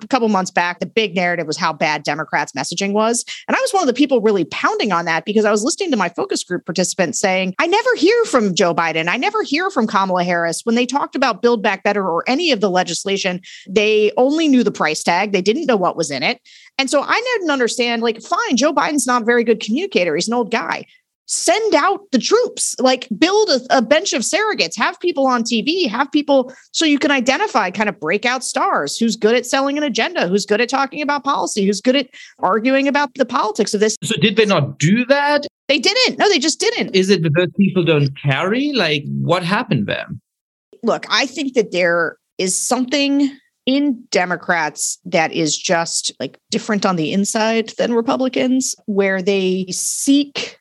A couple months back, the big narrative was how bad Democrats' messaging was. And I was one of the people really pounding on that because I was listening to my focus group participants saying, I never hear from Joe Biden. I never hear from Kamala Harris. When they talked about Build Back Better or any of the legislation, they only knew the price tag. They didn't know what was in it. And so I didn't understand, like, fine, Joe Biden's not a very good communicator. He's an old guy. Send out the troops, like build a, a bench of surrogates, have people on T V, have people so you can identify kind of breakout stars, who's good at selling an agenda, who's good at talking about policy, who's good at arguing about the politics of this. So did they not do that? They didn't. No, they just didn't. Is it because people don't carry? Like what happened there? Look, I think that there is something in Democrats that is just like different on the inside than Republicans, where they seek...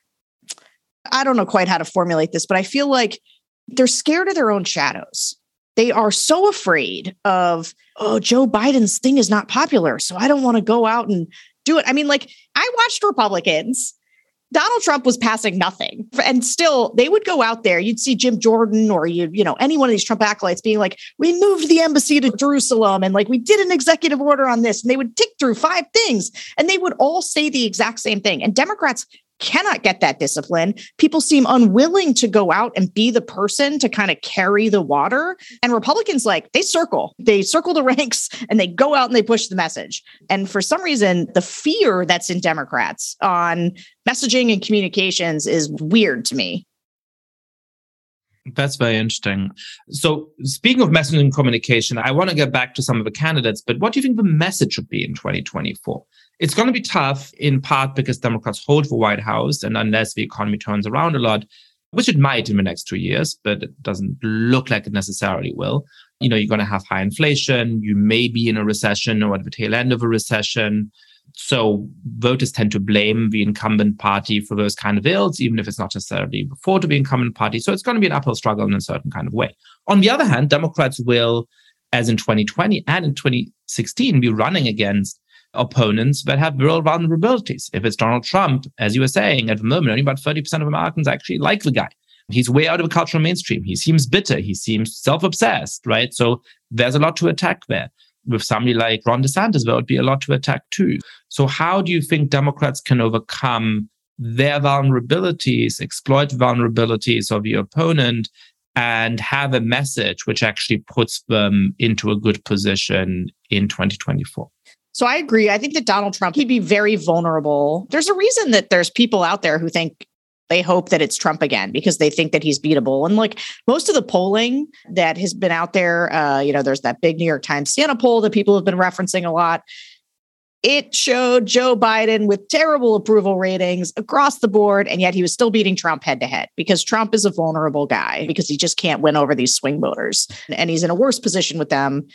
I don't know quite how to formulate this, but I feel like they're scared of their own shadows. They are so afraid of, oh, Joe Biden's thing is not popular, so I don't want to go out and do it. I mean, like I watched Republicans. Donald Trump was passing nothing. And still, they would go out there. You'd see Jim Jordan or, you you know, any one of these Trump acolytes being like, we moved the embassy to Jerusalem and like we did an executive order on this. And they would tick through five things and they would all say the exact same thing. And Democrats cannot get that discipline. People seem unwilling to go out and be the person to kind of carry the water. And Republicans, like, they circle, they circle the ranks and they go out and they push the message. And for some reason, the fear that's in Democrats on messaging and communications is weird to me. That's very interesting. So speaking of messaging and communication, I want to get back to some of the candidates, but what do you think the message should be in twenty twenty-four? It's going to be tough in part because Democrats hold the White House, and unless the economy turns around a lot, which it might in the next two years, but it doesn't look like it necessarily will. You know, you're going to have high inflation. You may be in a recession or at the tail end of a recession. So voters tend to blame the incumbent party for those kind of ills, even if it's not necessarily before to the incumbent party. So it's going to be an uphill struggle in a certain kind of way. On the other hand, Democrats will, as in twenty twenty and in twenty sixteen, be running against opponents that have real vulnerabilities. If it's Donald Trump, as you were saying, at the moment, only about thirty percent of Americans actually like the guy. He's way out of the cultural mainstream. He seems bitter. He seems self-obsessed, right? So there's a lot to attack there. With somebody like Ron DeSantis, there would be a lot to attack too. So how do you think Democrats can overcome their vulnerabilities, exploit the vulnerabilities of the opponent, and have a message which actually puts them into a good position in twenty twenty-four? So I agree. I think that Donald Trump, he'd be very vulnerable. There's a reason that there's people out there who think they hope that it's Trump again because they think that he's beatable. And like most of the polling that has been out there, uh, you know, there's that big New York Times Santa poll that people have been referencing a lot. It showed Joe Biden with terrible approval ratings across the board, and yet he was still beating Trump head-to-head because Trump is a vulnerable guy because he just can't win over these swing voters, and he's in a worse position with them.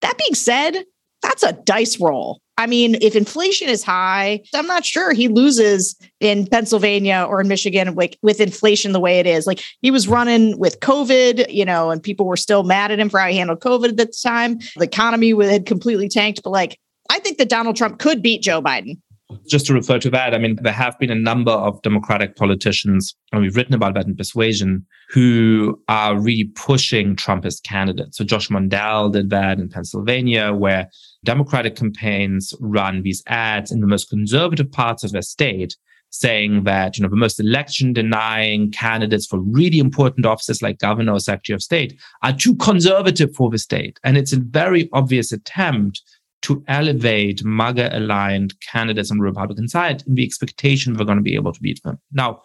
That being said, that's a dice roll. I mean, if inflation is high, I'm not sure he loses in Pennsylvania or in Michigan like with inflation the way it is. Like he was running with COVID, you know, and people were still mad at him for how he handled COVID at the time. The economy had completely tanked. But like, I think that Donald Trump could beat Joe Biden. Just to refer to that, I mean, there have been a number of Democratic politicians, and we've written about that in Persuasion, who are really pushing Trumpist candidates. So Josh Mandel did that in Pennsylvania, where Democratic campaigns run these ads in the most conservative parts of their state, saying that, you know, the most election-denying candidates for really important offices like governor or secretary of state are too conservative for the state. And it's a very obvious attempt to elevate MAGA-aligned candidates on the Republican side in the expectation we're going to be able to beat them. Now,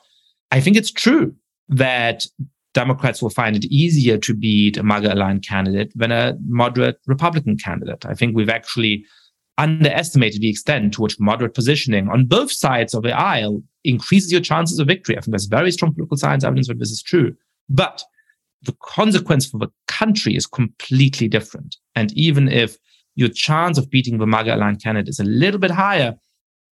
I think it's true that Democrats will find it easier to beat a MAGA-aligned candidate than a moderate Republican candidate. I think we've actually underestimated the extent to which moderate positioning on both sides of the aisle increases your chances of victory. I think there's very strong political science evidence that this is true. But the consequence for the country is completely different. And even if your chance of beating the MAGA-aligned candidate is a little bit higher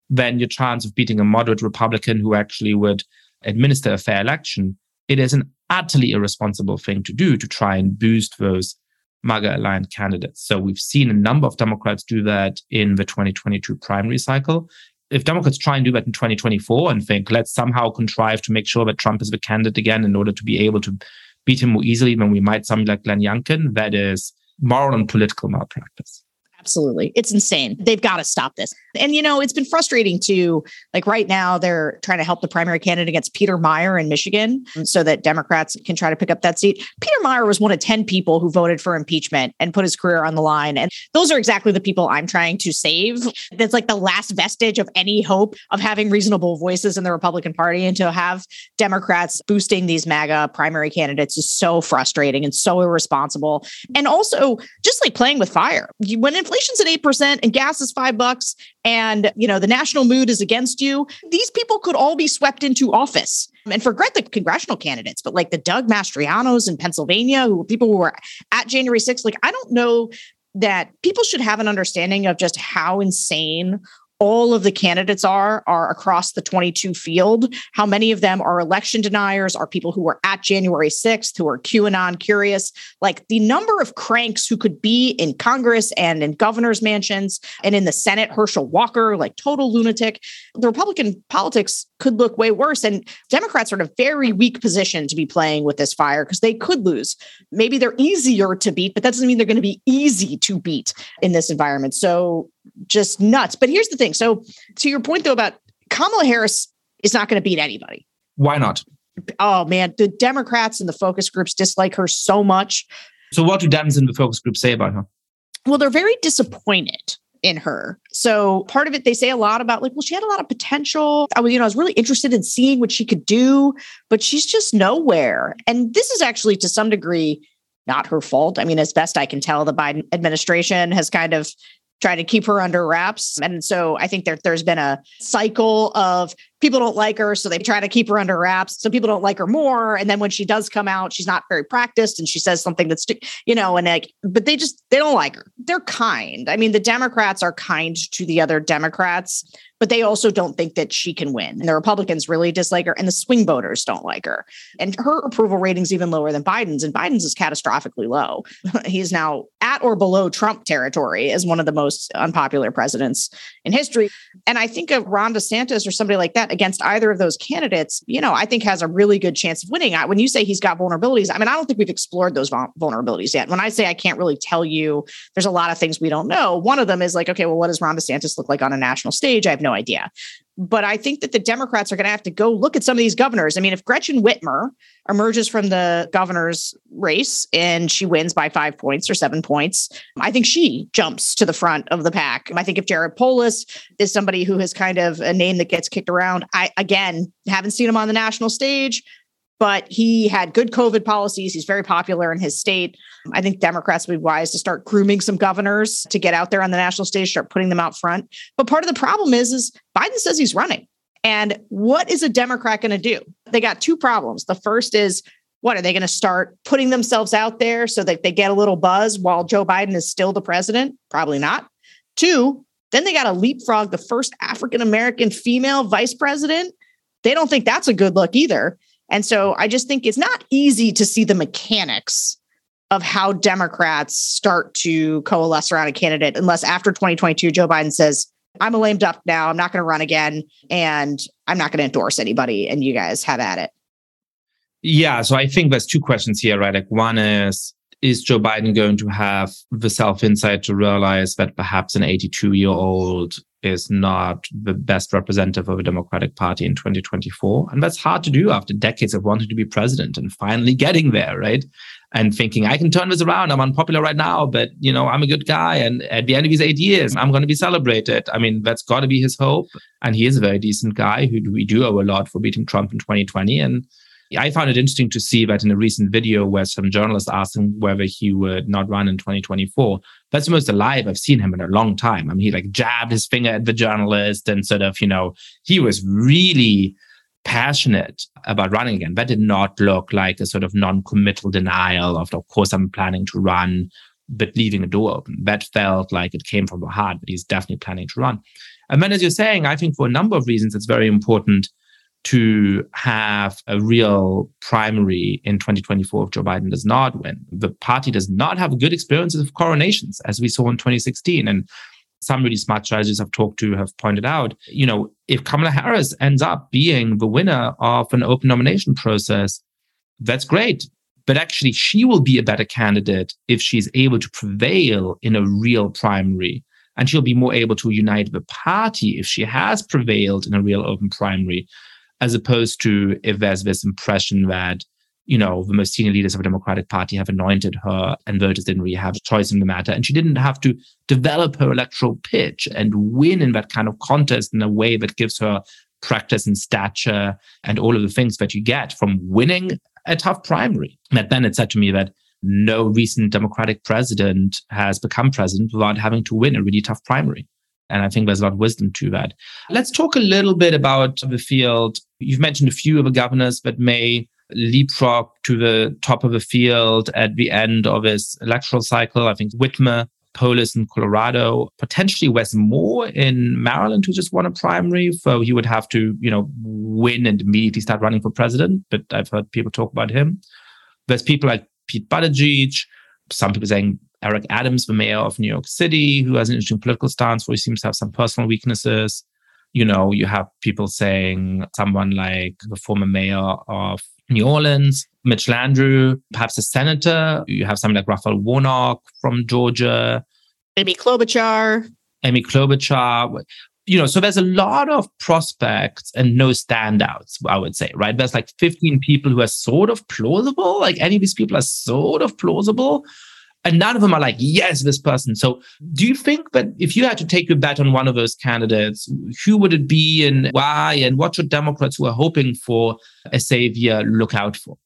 than your chance of beating a moderate Republican who actually would administer a fair election, it is an utterly irresponsible thing to do to try and boost those MAGA-aligned candidates. So we've seen a number of Democrats do that in the twenty twenty-two primary cycle. If Democrats try and do that in twenty twenty-four and think, let's somehow contrive to make sure that Trump is the candidate again in order to be able to beat him more easily than we might somebody like Glenn Youngkin, that is moral and political malpractice. Absolutely. It's insane. They've got to stop this. And, you know, it's been frustrating too. Like right now, they're trying to help the primary candidate against Peter Meijer in Michigan so that Democrats can try to pick up that seat. Peter Meijer was one of ten people who voted for impeachment and put his career on the line. And those are exactly the people I'm trying to save. That's like the last vestige of any hope of having reasonable voices in the Republican Party. And to have Democrats boosting these MAGA primary candidates is so frustrating and so irresponsible. And also just like playing with fire. You went in Inflation's at eight percent and gas is five bucks and, you know, the national mood is against you. These people could all be swept into office. And forget the congressional candidates, but like the Doug Mastrianos in Pennsylvania, who people who were at January sixth, like, I don't know that people should have an understanding of just how insane all of the candidates are, are across the twenty-two field. How many of them are election deniers, are people who were at January sixth, who are QAnon curious. Like the number of cranks who could be in Congress and in governor's mansions and in the Senate, Herschel Walker, like total lunatic. The Republican politics could look way worse. And Democrats are in a very weak position to be playing with this fire because they could lose. Maybe they're easier to beat, but that doesn't mean they're going to be easy to beat in this environment. So just nuts. But here's the thing. So to your point, though, about Kamala Harris is not going to beat anybody. Why not? Oh, man. The Democrats and the focus groups dislike her so much. So what do Dems in the focus group say about her? Well, they're very disappointed in her. So part of it, they say a lot about like, well, she had a lot of potential. I was, you know, I was really interested in seeing what she could do, but she's just nowhere. And this is actually to some degree not her fault. I mean, as best I can tell, the Biden administration has kind of tried to keep her under wraps. And so I think that there's been a cycle of people don't like her, so they try to keep her under wraps. Some people don't like her more. And then when she does come out, she's not very practiced and she says something that's, you know, and like, but they just, they don't like her. They're kind. I mean, the Democrats are kind to the other Democrats, but they also don't think that she can win. And the Republicans really dislike her and the swing voters don't like her. And her approval rating's even lower than Biden's, and Biden's is catastrophically low. He's now at or below Trump territory as one of the most unpopular presidents in history. And I think of Ron DeSantis or somebody like that against either of those candidates, you know, I think has a really good chance of winning. I, when you say he's got vulnerabilities, I mean, I don't think we've explored those vulnerabilities yet. When I say I can't really tell you, there's a lot of things we don't know. One of them is like, okay, well, what does Ron DeSantis look like on a national stage? I have no idea. But I think that the Democrats are going to have to go look at some of these governors. I mean, if Gretchen Whitmer emerges from the governor's race and she wins by five points or seven points, I think she jumps to the front of the pack. I think if Jared Polis is somebody who has kind of a name that gets kicked around, I, again, haven't seen him on the national stage, but he had good COVID policies. He's very popular in his state. I think Democrats would be wise to start grooming some governors to get out there on the national stage, start putting them out front. But part of the problem is, is Biden says he's running. And what is a Democrat going to do? They got two problems. The first is, what are they going to start putting themselves out there so that they get a little buzz while Joe Biden is still the president? Probably not. Two, then they got to leapfrog the first African-American female vice president. They don't think that's a good look either. And so I just think it's not easy to see the mechanics of how Democrats start to coalesce around a candidate unless after twenty twenty-two, Joe Biden says, I'm a lame duck now, I'm not going to run again, and I'm not going to endorse anybody, and you guys have at it. Yeah, so I think there's two questions here, right? Like one is, is Joe Biden going to have the self-insight to realize that perhaps an eighty-two-year-old is not the best representative of the Democratic Party in twenty twenty-four? And that's hard to do after decades of wanting to be president and finally getting there, right? And thinking, I can turn this around. I'm unpopular right now, but, you know, I'm a good guy. And at the end of his eight years, I'm going to be celebrated. I mean, that's got to be his hope. And he is a very decent guy who we do owe a lot for beating Trump in twenty twenty. And I found it interesting to see that in a recent video where some journalists asked him whether he would not run in twenty twenty-four. That's the most alive I've seen him in a long time. I mean, he like jabbed his finger at the journalist and sort of, you know, he was really passionate about running again. That did not look like a sort of non-committal denial of, of course, I'm planning to run, but leaving a door open. That felt like it came from the heart, but he's definitely planning to run. And then, as you're saying, I think for a number of reasons, it's very important to have a real primary in twenty twenty-four if Joe Biden does not win. The party does not have good experiences of coronations, as we saw in twenty sixteen. And some really smart strategists I've talked to have pointed out, you know, if Kamala Harris ends up being the winner of an open nomination process, that's great. But actually, she will be a better candidate if she's able to prevail in a real primary. And she'll be more able to unite the party if she has prevailed in a real open primary, as opposed to if there's this impression that, you know, the most senior leaders of the Democratic Party have anointed her and voters didn't really have a choice in the matter. And she didn't have to develop her electoral pitch and win in that kind of contest in a way that gives her practice and stature and all of the things that you get from winning a tough primary. Matt Bennett said to me that no recent Democratic president has become president without having to win a really tough primary. And I think there's a lot of wisdom to that. Let's talk a little bit about the field. You've mentioned a few of the governors that may leapfrog to the top of the field at the end of his electoral cycle. I think Whitmer, Polis in Colorado, potentially Wes Moore in Maryland, who just won a primary. So he would have to, you know, win and immediately start running for president. But I've heard people talk about him. There's people like Pete Buttigieg, some people saying Eric Adams, the mayor of New York City, who has an interesting political stance where he seems to have some personal weaknesses. You know, you have people saying someone like the former mayor of New Orleans, Mitch Landrieu, perhaps a senator. You have someone like Raphael Warnock from Georgia. Amy Klobuchar. Amy Klobuchar. You know, so there's a lot of prospects and no standouts, I would say, right? There's like fifteen people who are sort of plausible. Like any of these people are sort of plausible. And none of them are like, yes, this person. So do you think that if you had to take your bet on one of those candidates, who would it be and why? And what should Democrats who are hoping for a savior look out for?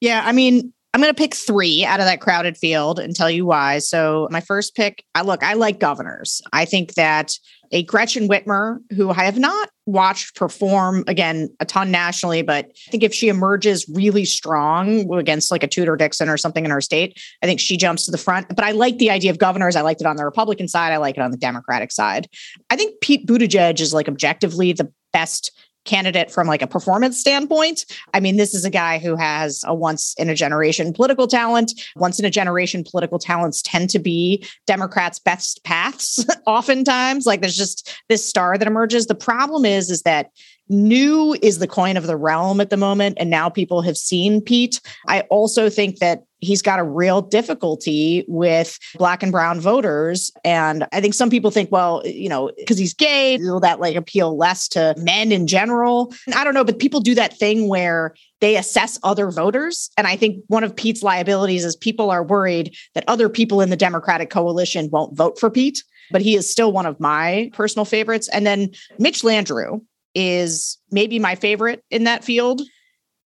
Yeah, I mean, I'm going to pick three out of that crowded field and tell you why. So my first pick, I look, I like governors. I think that a Gretchen Whitmer, who I have not watched perform, again, a ton nationally, but I think if she emerges really strong against like a Tudor Dixon or something in her state, I think she jumps to the front. But I like the idea of governors. I liked it on the Republican side. I like it on the Democratic side. I think Pete Buttigieg is like objectively the best candidate from like a performance standpoint. I mean, this is a guy who has a once in a generation political talent. Once in a generation political talents tend to be Democrats' best paths oftentimes. Like there's just this star that emerges. The problem is, is that new is the coin of the realm at the moment. And now people have seen Pete. I also think that he's got a real difficulty with Black and brown voters. And I think some people think, well, you know, because he's gay, will that like appeal less to men in general? And I don't know, but people do that thing where they assess other voters. And I think one of Pete's liabilities is people are worried that other people in the Democratic coalition won't vote for Pete. But he is still one of my personal favorites. And then Mitch Landrieu is maybe my favorite in that field.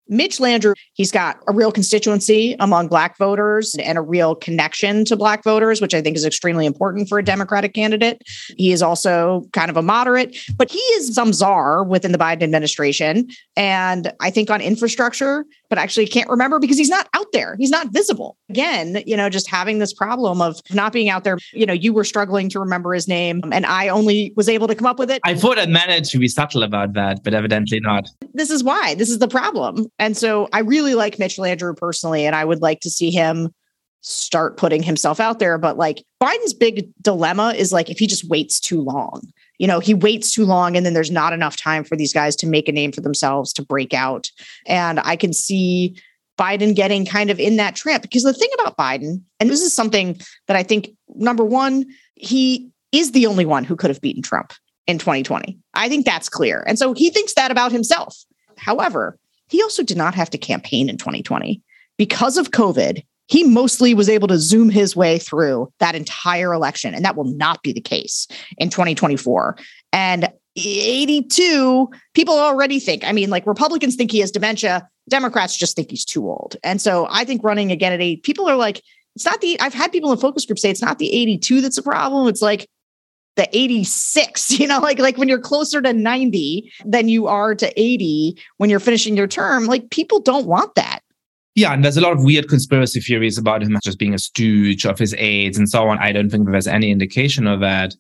Mitch Landrieu, he's got a real constituency among Black voters and a real connection to Black voters, which I think is extremely important for a Democratic candidate. He is also kind of a moderate, but he is some czar within the Biden administration. And I think on infrastructure, but actually can't remember because he's not out there. He's not visible. Again, you know, just having this problem of not being out there. You know, you were struggling to remember his name and I only was able to come up with it. I thought I managed to be subtle about that, but evidently not. This is why. This is the problem. And so I really like Mitch Landrieu personally, and I would like to see him start putting himself out there. But like Biden's big dilemma is like if he just waits too long, you know, he waits too long and then there's not enough time for these guys to make a name for themselves, to break out. And I can see Biden getting kind of in that trap because the thing about Biden, and this is something that I think, number one, he is the only one who could have beaten Trump in twenty twenty. I think that's clear. And so he thinks that about himself. However, he also did not have to campaign in twenty twenty. Because of COVID, he mostly was able to Zoom his way through that entire election. And that will not be the case in twenty twenty-four. And eighty-two, people already think, I mean, like Republicans think he has dementia. Democrats just think he's too old. And so I think running again at eight, people are like, it's not the, I've had people in focus groups say it's not the eighty-two that's a problem. It's like the eighty-six, you know, like, like when you're closer to ninety than you are to eighty, when you're finishing your term, like people don't want that. Yeah, and there's a lot of weird conspiracy theories about him just being a stooge of his aides and so on. I don't think there's any indication of that.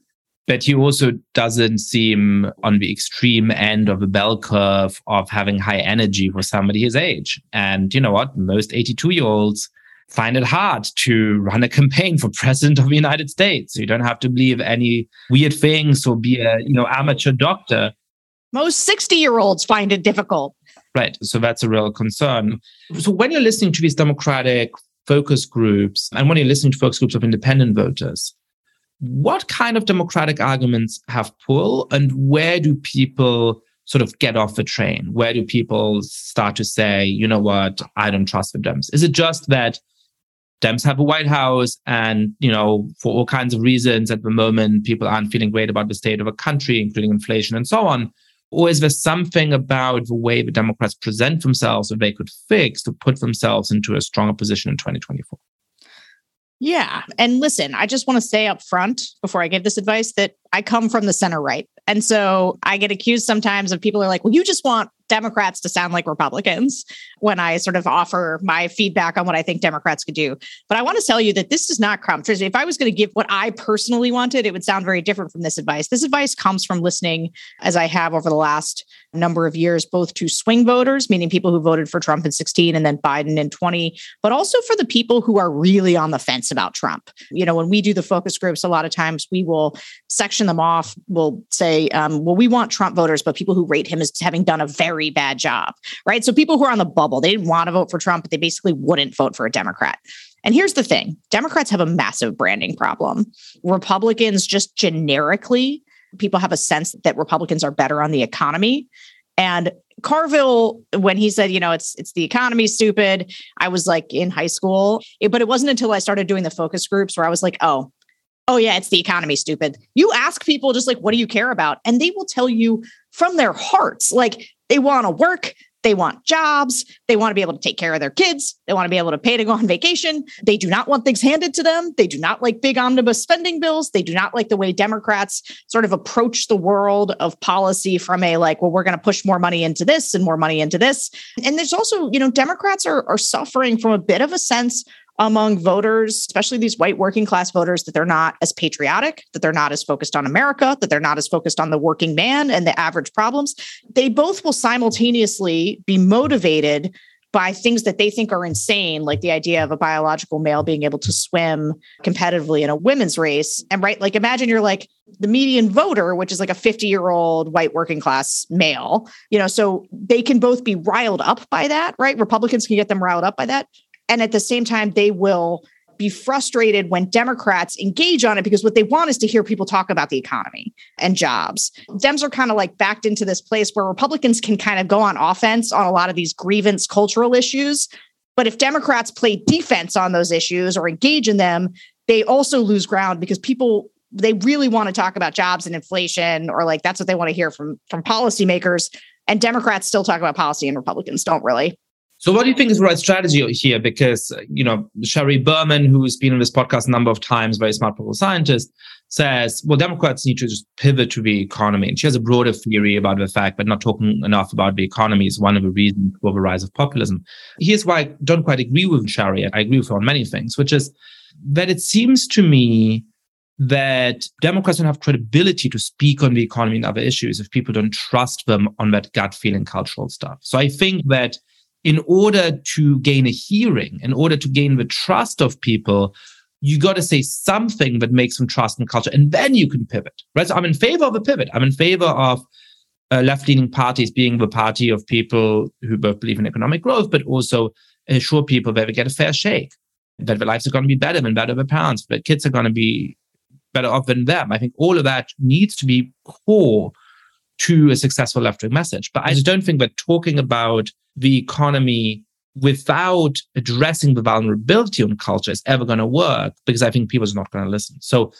But he also doesn't seem on the extreme end of the bell curve of having high energy for somebody his age. And you know what? Most eighty-two-year-olds find it hard to run a campaign for president of the United States. You don't have to believe any weird things or be a, you know, amateur doctor. Most sixty-year-olds find it difficult. Right. So that's a real concern. So when you're listening to these Democratic focus groups, and when you're listening to focus groups of independent voters, what kind of Democratic arguments have pull and where do people sort of get off the train? Where do people start to say, you know what, I don't trust the Dems? Is it just that Dems have a White House and, you know, for all kinds of reasons at the moment, people aren't feeling great about the state of a country, including inflation and so on? Or is there something about the way the Democrats present themselves that they could fix to put themselves into a stronger position in twenty twenty-four? Yeah. And listen, I just want to say up front before I give this advice that I come from the center right. And so I get accused sometimes of people are like, well, you just want Democrats to sound like Republicans when I sort of offer my feedback on what I think Democrats could do. But I want to tell you that this does not come. If I was going to give what I personally wanted, it would sound very different from this advice. This advice comes from listening, as I have over the last number of years, both to swing voters, meaning people who voted for Trump in sixteen and then Biden in twenty, but also for the people who are really on the fence about Trump. You know, when we do the focus groups, a lot of times we will section them off. We'll say, um, well, we want Trump voters, but people who rate him as having done a very bad job, right? So people who are on the bubble, they didn't want to vote for Trump, but they basically wouldn't vote for a Democrat. And here's the thing. Democrats have a massive branding problem. Republicans just generically, people have a sense that Republicans are better on the economy. And Carville, when he said, you know, it's it's the economy, stupid, I was like in high school, it, but it wasn't until I started doing the focus groups where I was like, oh, oh yeah, it's the economy, stupid. You ask people just like, what do you care about? And they will tell you from their hearts, like they want to work. They want jobs. They want to be able to take care of their kids. They want to be able to pay to go on vacation. They do not want things handed to them. They do not like big omnibus spending bills. They do not like the way Democrats sort of approach the world of policy from a like, well, we're going to push more money into this and more money into this. And there's also, you know, Democrats are, are suffering from a bit of a sense among voters, especially these white working class voters, that they're not as patriotic, that they're not as focused on America, that they're not as focused on the working man and the average problems. They both will simultaneously be motivated by things that they think are insane, like the idea of a biological male being able to swim competitively in a women's race. And right, like imagine you're like the median voter, which is like a fifty-year-old white working class male, you know, so they can both be riled up by that, right? Republicans can get them riled up by that. And at the same time, they will be frustrated when Democrats engage on it, because what they want is to hear people talk about the economy and jobs. Dems are kind of like backed into this place where Republicans can kind of go on offense on a lot of these grievance cultural issues. But if Democrats play defense on those issues or engage in them, they also lose ground, because people, they really want to talk about jobs and inflation, or like that's what they want to hear from, from policymakers. And Democrats still talk about policy and Republicans don't really. So what do you think is the right strategy here? Because, you know, Sheri Berman, who's been on this podcast a number of times, very smart political scientist, says, well, Democrats need to just pivot to the economy. And she has a broader theory about the fact, but not talking enough about the economy is one of the reasons for the rise of populism. Here's why I don't quite agree with Sheri. I agree with her on many things, which is that it seems to me that Democrats don't have credibility to speak on the economy and other issues if people don't trust them on that gut feeling cultural stuff. So I think that in order to gain a hearing, in order to gain the trust of people, you got to say something that makes them trust in culture, and then you can pivot. Right? So I'm in favor of a pivot. I'm in favor of uh, left-leaning parties being the party of people who both believe in economic growth, but also assure people that they get a fair shake, that their lives are going to be better than that of their parents, that their kids are going to be better off than them. I think all of that needs to be core to a successful left-wing message. But I just don't think that talking about the economy without addressing the vulnerability on culture is ever going to work, because I think people are not going to listen. So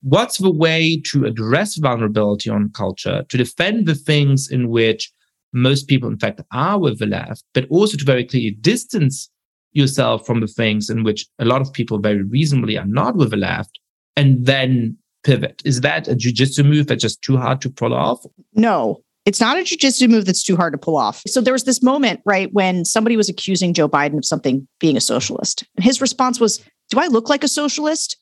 what's the way to address vulnerability on culture, to defend the things in which most people, in fact, are with the left, but also to very clearly distance yourself from the things in which a lot of people very reasonably are not with the left, and then pivot? Is that a jiu-jitsu move that's just too hard to pull off? No. It's not a jiu-jitsu move that's too hard to pull off. So there was this moment, right, when somebody was accusing Joe Biden of something being a socialist. And his response was, do I look like a socialist?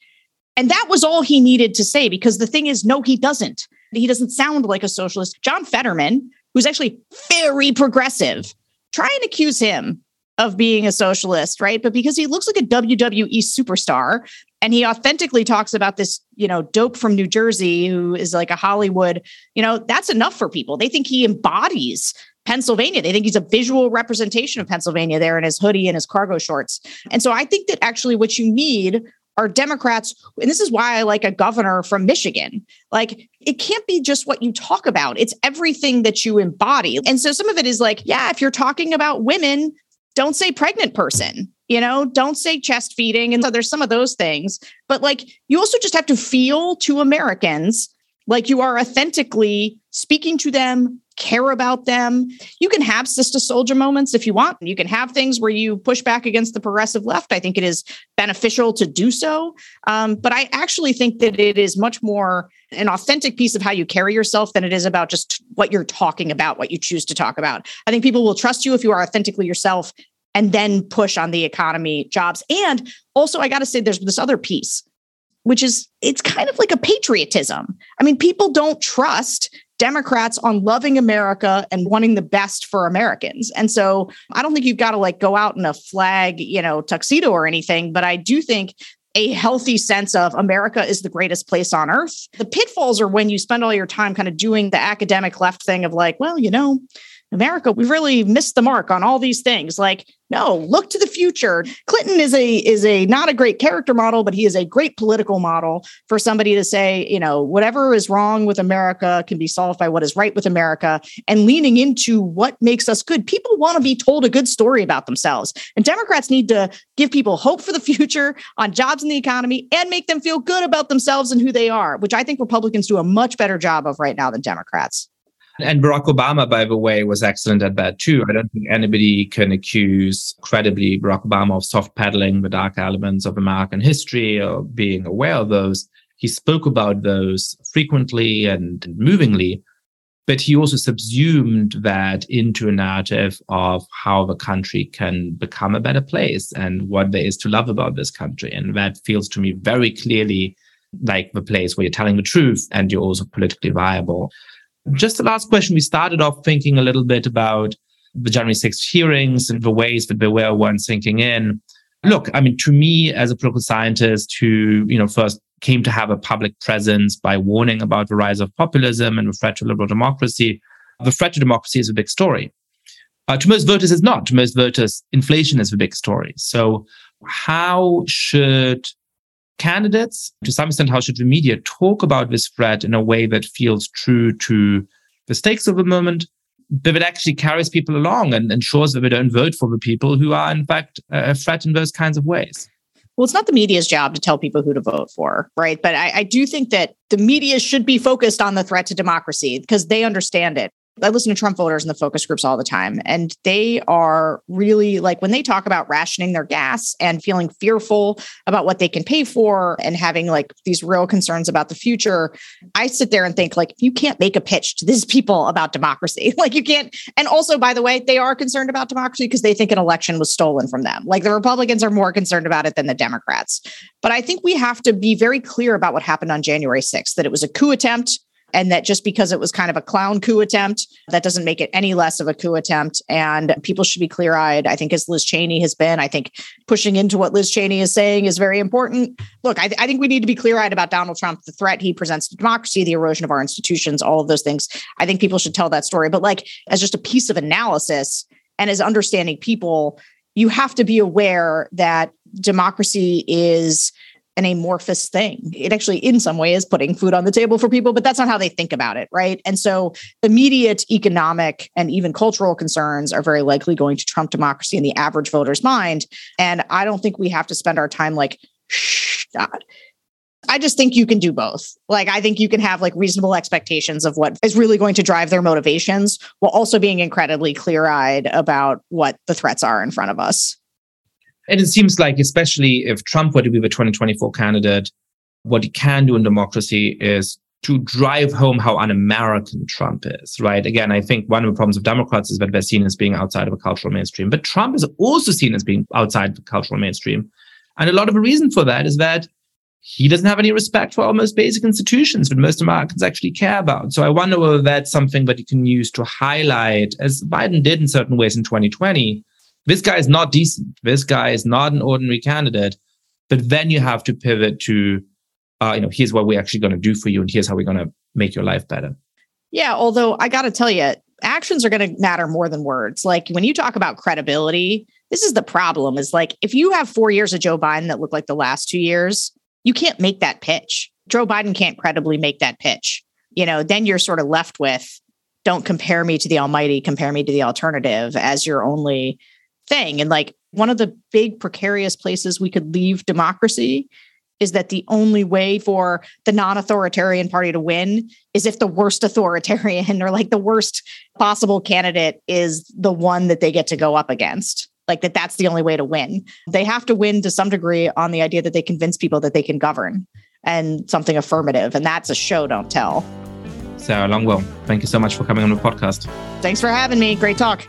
And that was all he needed to say, because the thing is, no, he doesn't. He doesn't sound like a socialist. John Fetterman, who's actually very progressive, try and accuse him of being a socialist, right? But because he looks like a W W E superstar, and he authentically talks about this, you know, dope from New Jersey who is like a Hollywood, you know, that's enough for people. They think he embodies Pennsylvania. They think he's a visual representation of Pennsylvania there in his hoodie and his cargo shorts. And so I think that actually what you need are Democrats. And this is why I like a governor from Michigan. Like, it can't be just what you talk about. It's everything that you embody. And so some of it is like, yeah, if you're talking about women, don't say pregnant person. You know, don't say chest feeding. And so there's some of those things. But like, you also just have to feel to Americans like you are authentically speaking to them, care about them. You can have sister soldier moments if you want. You can have things where you push back against the progressive left. I think it is beneficial to do so. Um, but I actually think that it is much more an authentic piece of how you carry yourself than it is about just what you're talking about, what you choose to talk about. I think people will trust you if you are authentically yourself, and then push on the economy, jobs. And also, I got to say, there's this other piece, which is, it's kind of like a patriotism. I mean, people don't trust Democrats on loving America and wanting the best for Americans. And so I don't think you've got to like go out in a flag, you know, tuxedo or anything, but I do think a healthy sense of America is the greatest place on earth. The pitfalls are when you spend all your time kind of doing the academic left thing of like, well, you know, America, we've really missed the mark on all these things. Like, no, look to the future. Clinton is a is a not a great character model, but he is a great political model for somebody to say, you know, whatever is wrong with America can be solved by what is right with America, and leaning into what makes us good. People want to be told a good story about themselves, and Democrats need to give people hope for the future on jobs and the economy and make them feel good about themselves and who they are, which I think Republicans do a much better job of right now than Democrats. And Barack Obama, by the way, was excellent at that too. I don't think anybody can accuse credibly Barack Obama of soft peddling the dark elements of American history or being aware of those. He spoke about those frequently and movingly, but he also subsumed that into a narrative of how the country can become a better place and what there is to love about this country. And that feels to me very clearly like the place where you're telling the truth and you're also politically viable. Just the last question, we started off thinking a little bit about the January sixth hearings and the ways that they were once sinking in. Look, I mean, to me, as a political scientist who, you know, first came to have a public presence by warning about the rise of populism and the threat to liberal democracy, the threat to democracy is a big story. Uh, to most voters, it's not. To most voters, inflation is the big story. So how should candidates, to some extent, how should the media talk about this threat in a way that feels true to the stakes of the moment, but that actually carries people along and ensures that they don't vote for the people who are, in fact, a threat in those kinds of ways? Well, it's not the media's job to tell people who to vote for, right? But I, I do think that the media should be focused on the threat to democracy because they understand it. I listen to Trump voters in the focus groups all the time, and they are really like when they talk about rationing their gas and feeling fearful about what they can pay for and having like these real concerns about the future. I sit there and think like, you can't make a pitch to these people about democracy. Like you can't. And also, by the way, they are concerned about democracy because they think an election was stolen from them. Like the Republicans are more concerned about it than the Democrats. But I think we have to be very clear about what happened on January sixth, that it was a coup attempt. And that just because it was kind of a clown coup attempt, that doesn't make it any less of a coup attempt. And people should be clear-eyed, I think, as Liz Cheney has been. I think pushing into what Liz Cheney is saying is very important. Look, I, th- I think we need to be clear-eyed about Donald Trump, the threat he presents to democracy, the erosion of our institutions, all of those things. I think people should tell that story. But like as just a piece of analysis and as understanding people, you have to be aware that democracy is an amorphous thing. It actually, in some way, is putting food on the table for people, but that's not how they think about it, right? And so immediate economic and even cultural concerns are very likely going to trump democracy in the average voter's mind. And I don't think we have to spend our time like, shh, God. I just think you can do both. Like, I think you can have like reasonable expectations of what is really going to drive their motivations while also being incredibly clear-eyed about what the threats are in front of us. And it seems like, especially if Trump were to be the twenty twenty-four candidate, what he can do in democracy is to drive home how un-American Trump is, right? Again, I think one of the problems of Democrats is that they're seen as being outside of a cultural mainstream. But Trump is also seen as being outside the cultural mainstream. And a lot of the reason for that is that he doesn't have any respect for our most basic institutions that most Americans actually care about. So I wonder whether that's something that you can use to highlight, as Biden did in certain ways in twenty twenty, this guy is not decent. This guy is not an ordinary candidate. But then you have to pivot to, uh, you know, here's what we're actually going to do for you. And here's how we're going to make your life better. Yeah. Although I got to tell you, actions are going to matter more than words. Like when you talk about credibility, this is the problem is like, if you have four years of Joe Biden that look like the last two years, you can't make that pitch. Joe Biden can't credibly make that pitch. You know, then you're sort of left with, don't compare me to the almighty, compare me to the alternative as your only thing. And like one of the big precarious places we could leave democracy is that the only way for the non-authoritarian party to win is if the worst authoritarian or like the worst possible candidate is the one that they get to go up against. Like that that's the only way to win. They have to win to some degree on the idea that they convince people that they can govern and something affirmative. And that's a show, don't tell. Sarah Longwell, thank you so much for coming on the podcast. Thanks for having me. Great talk.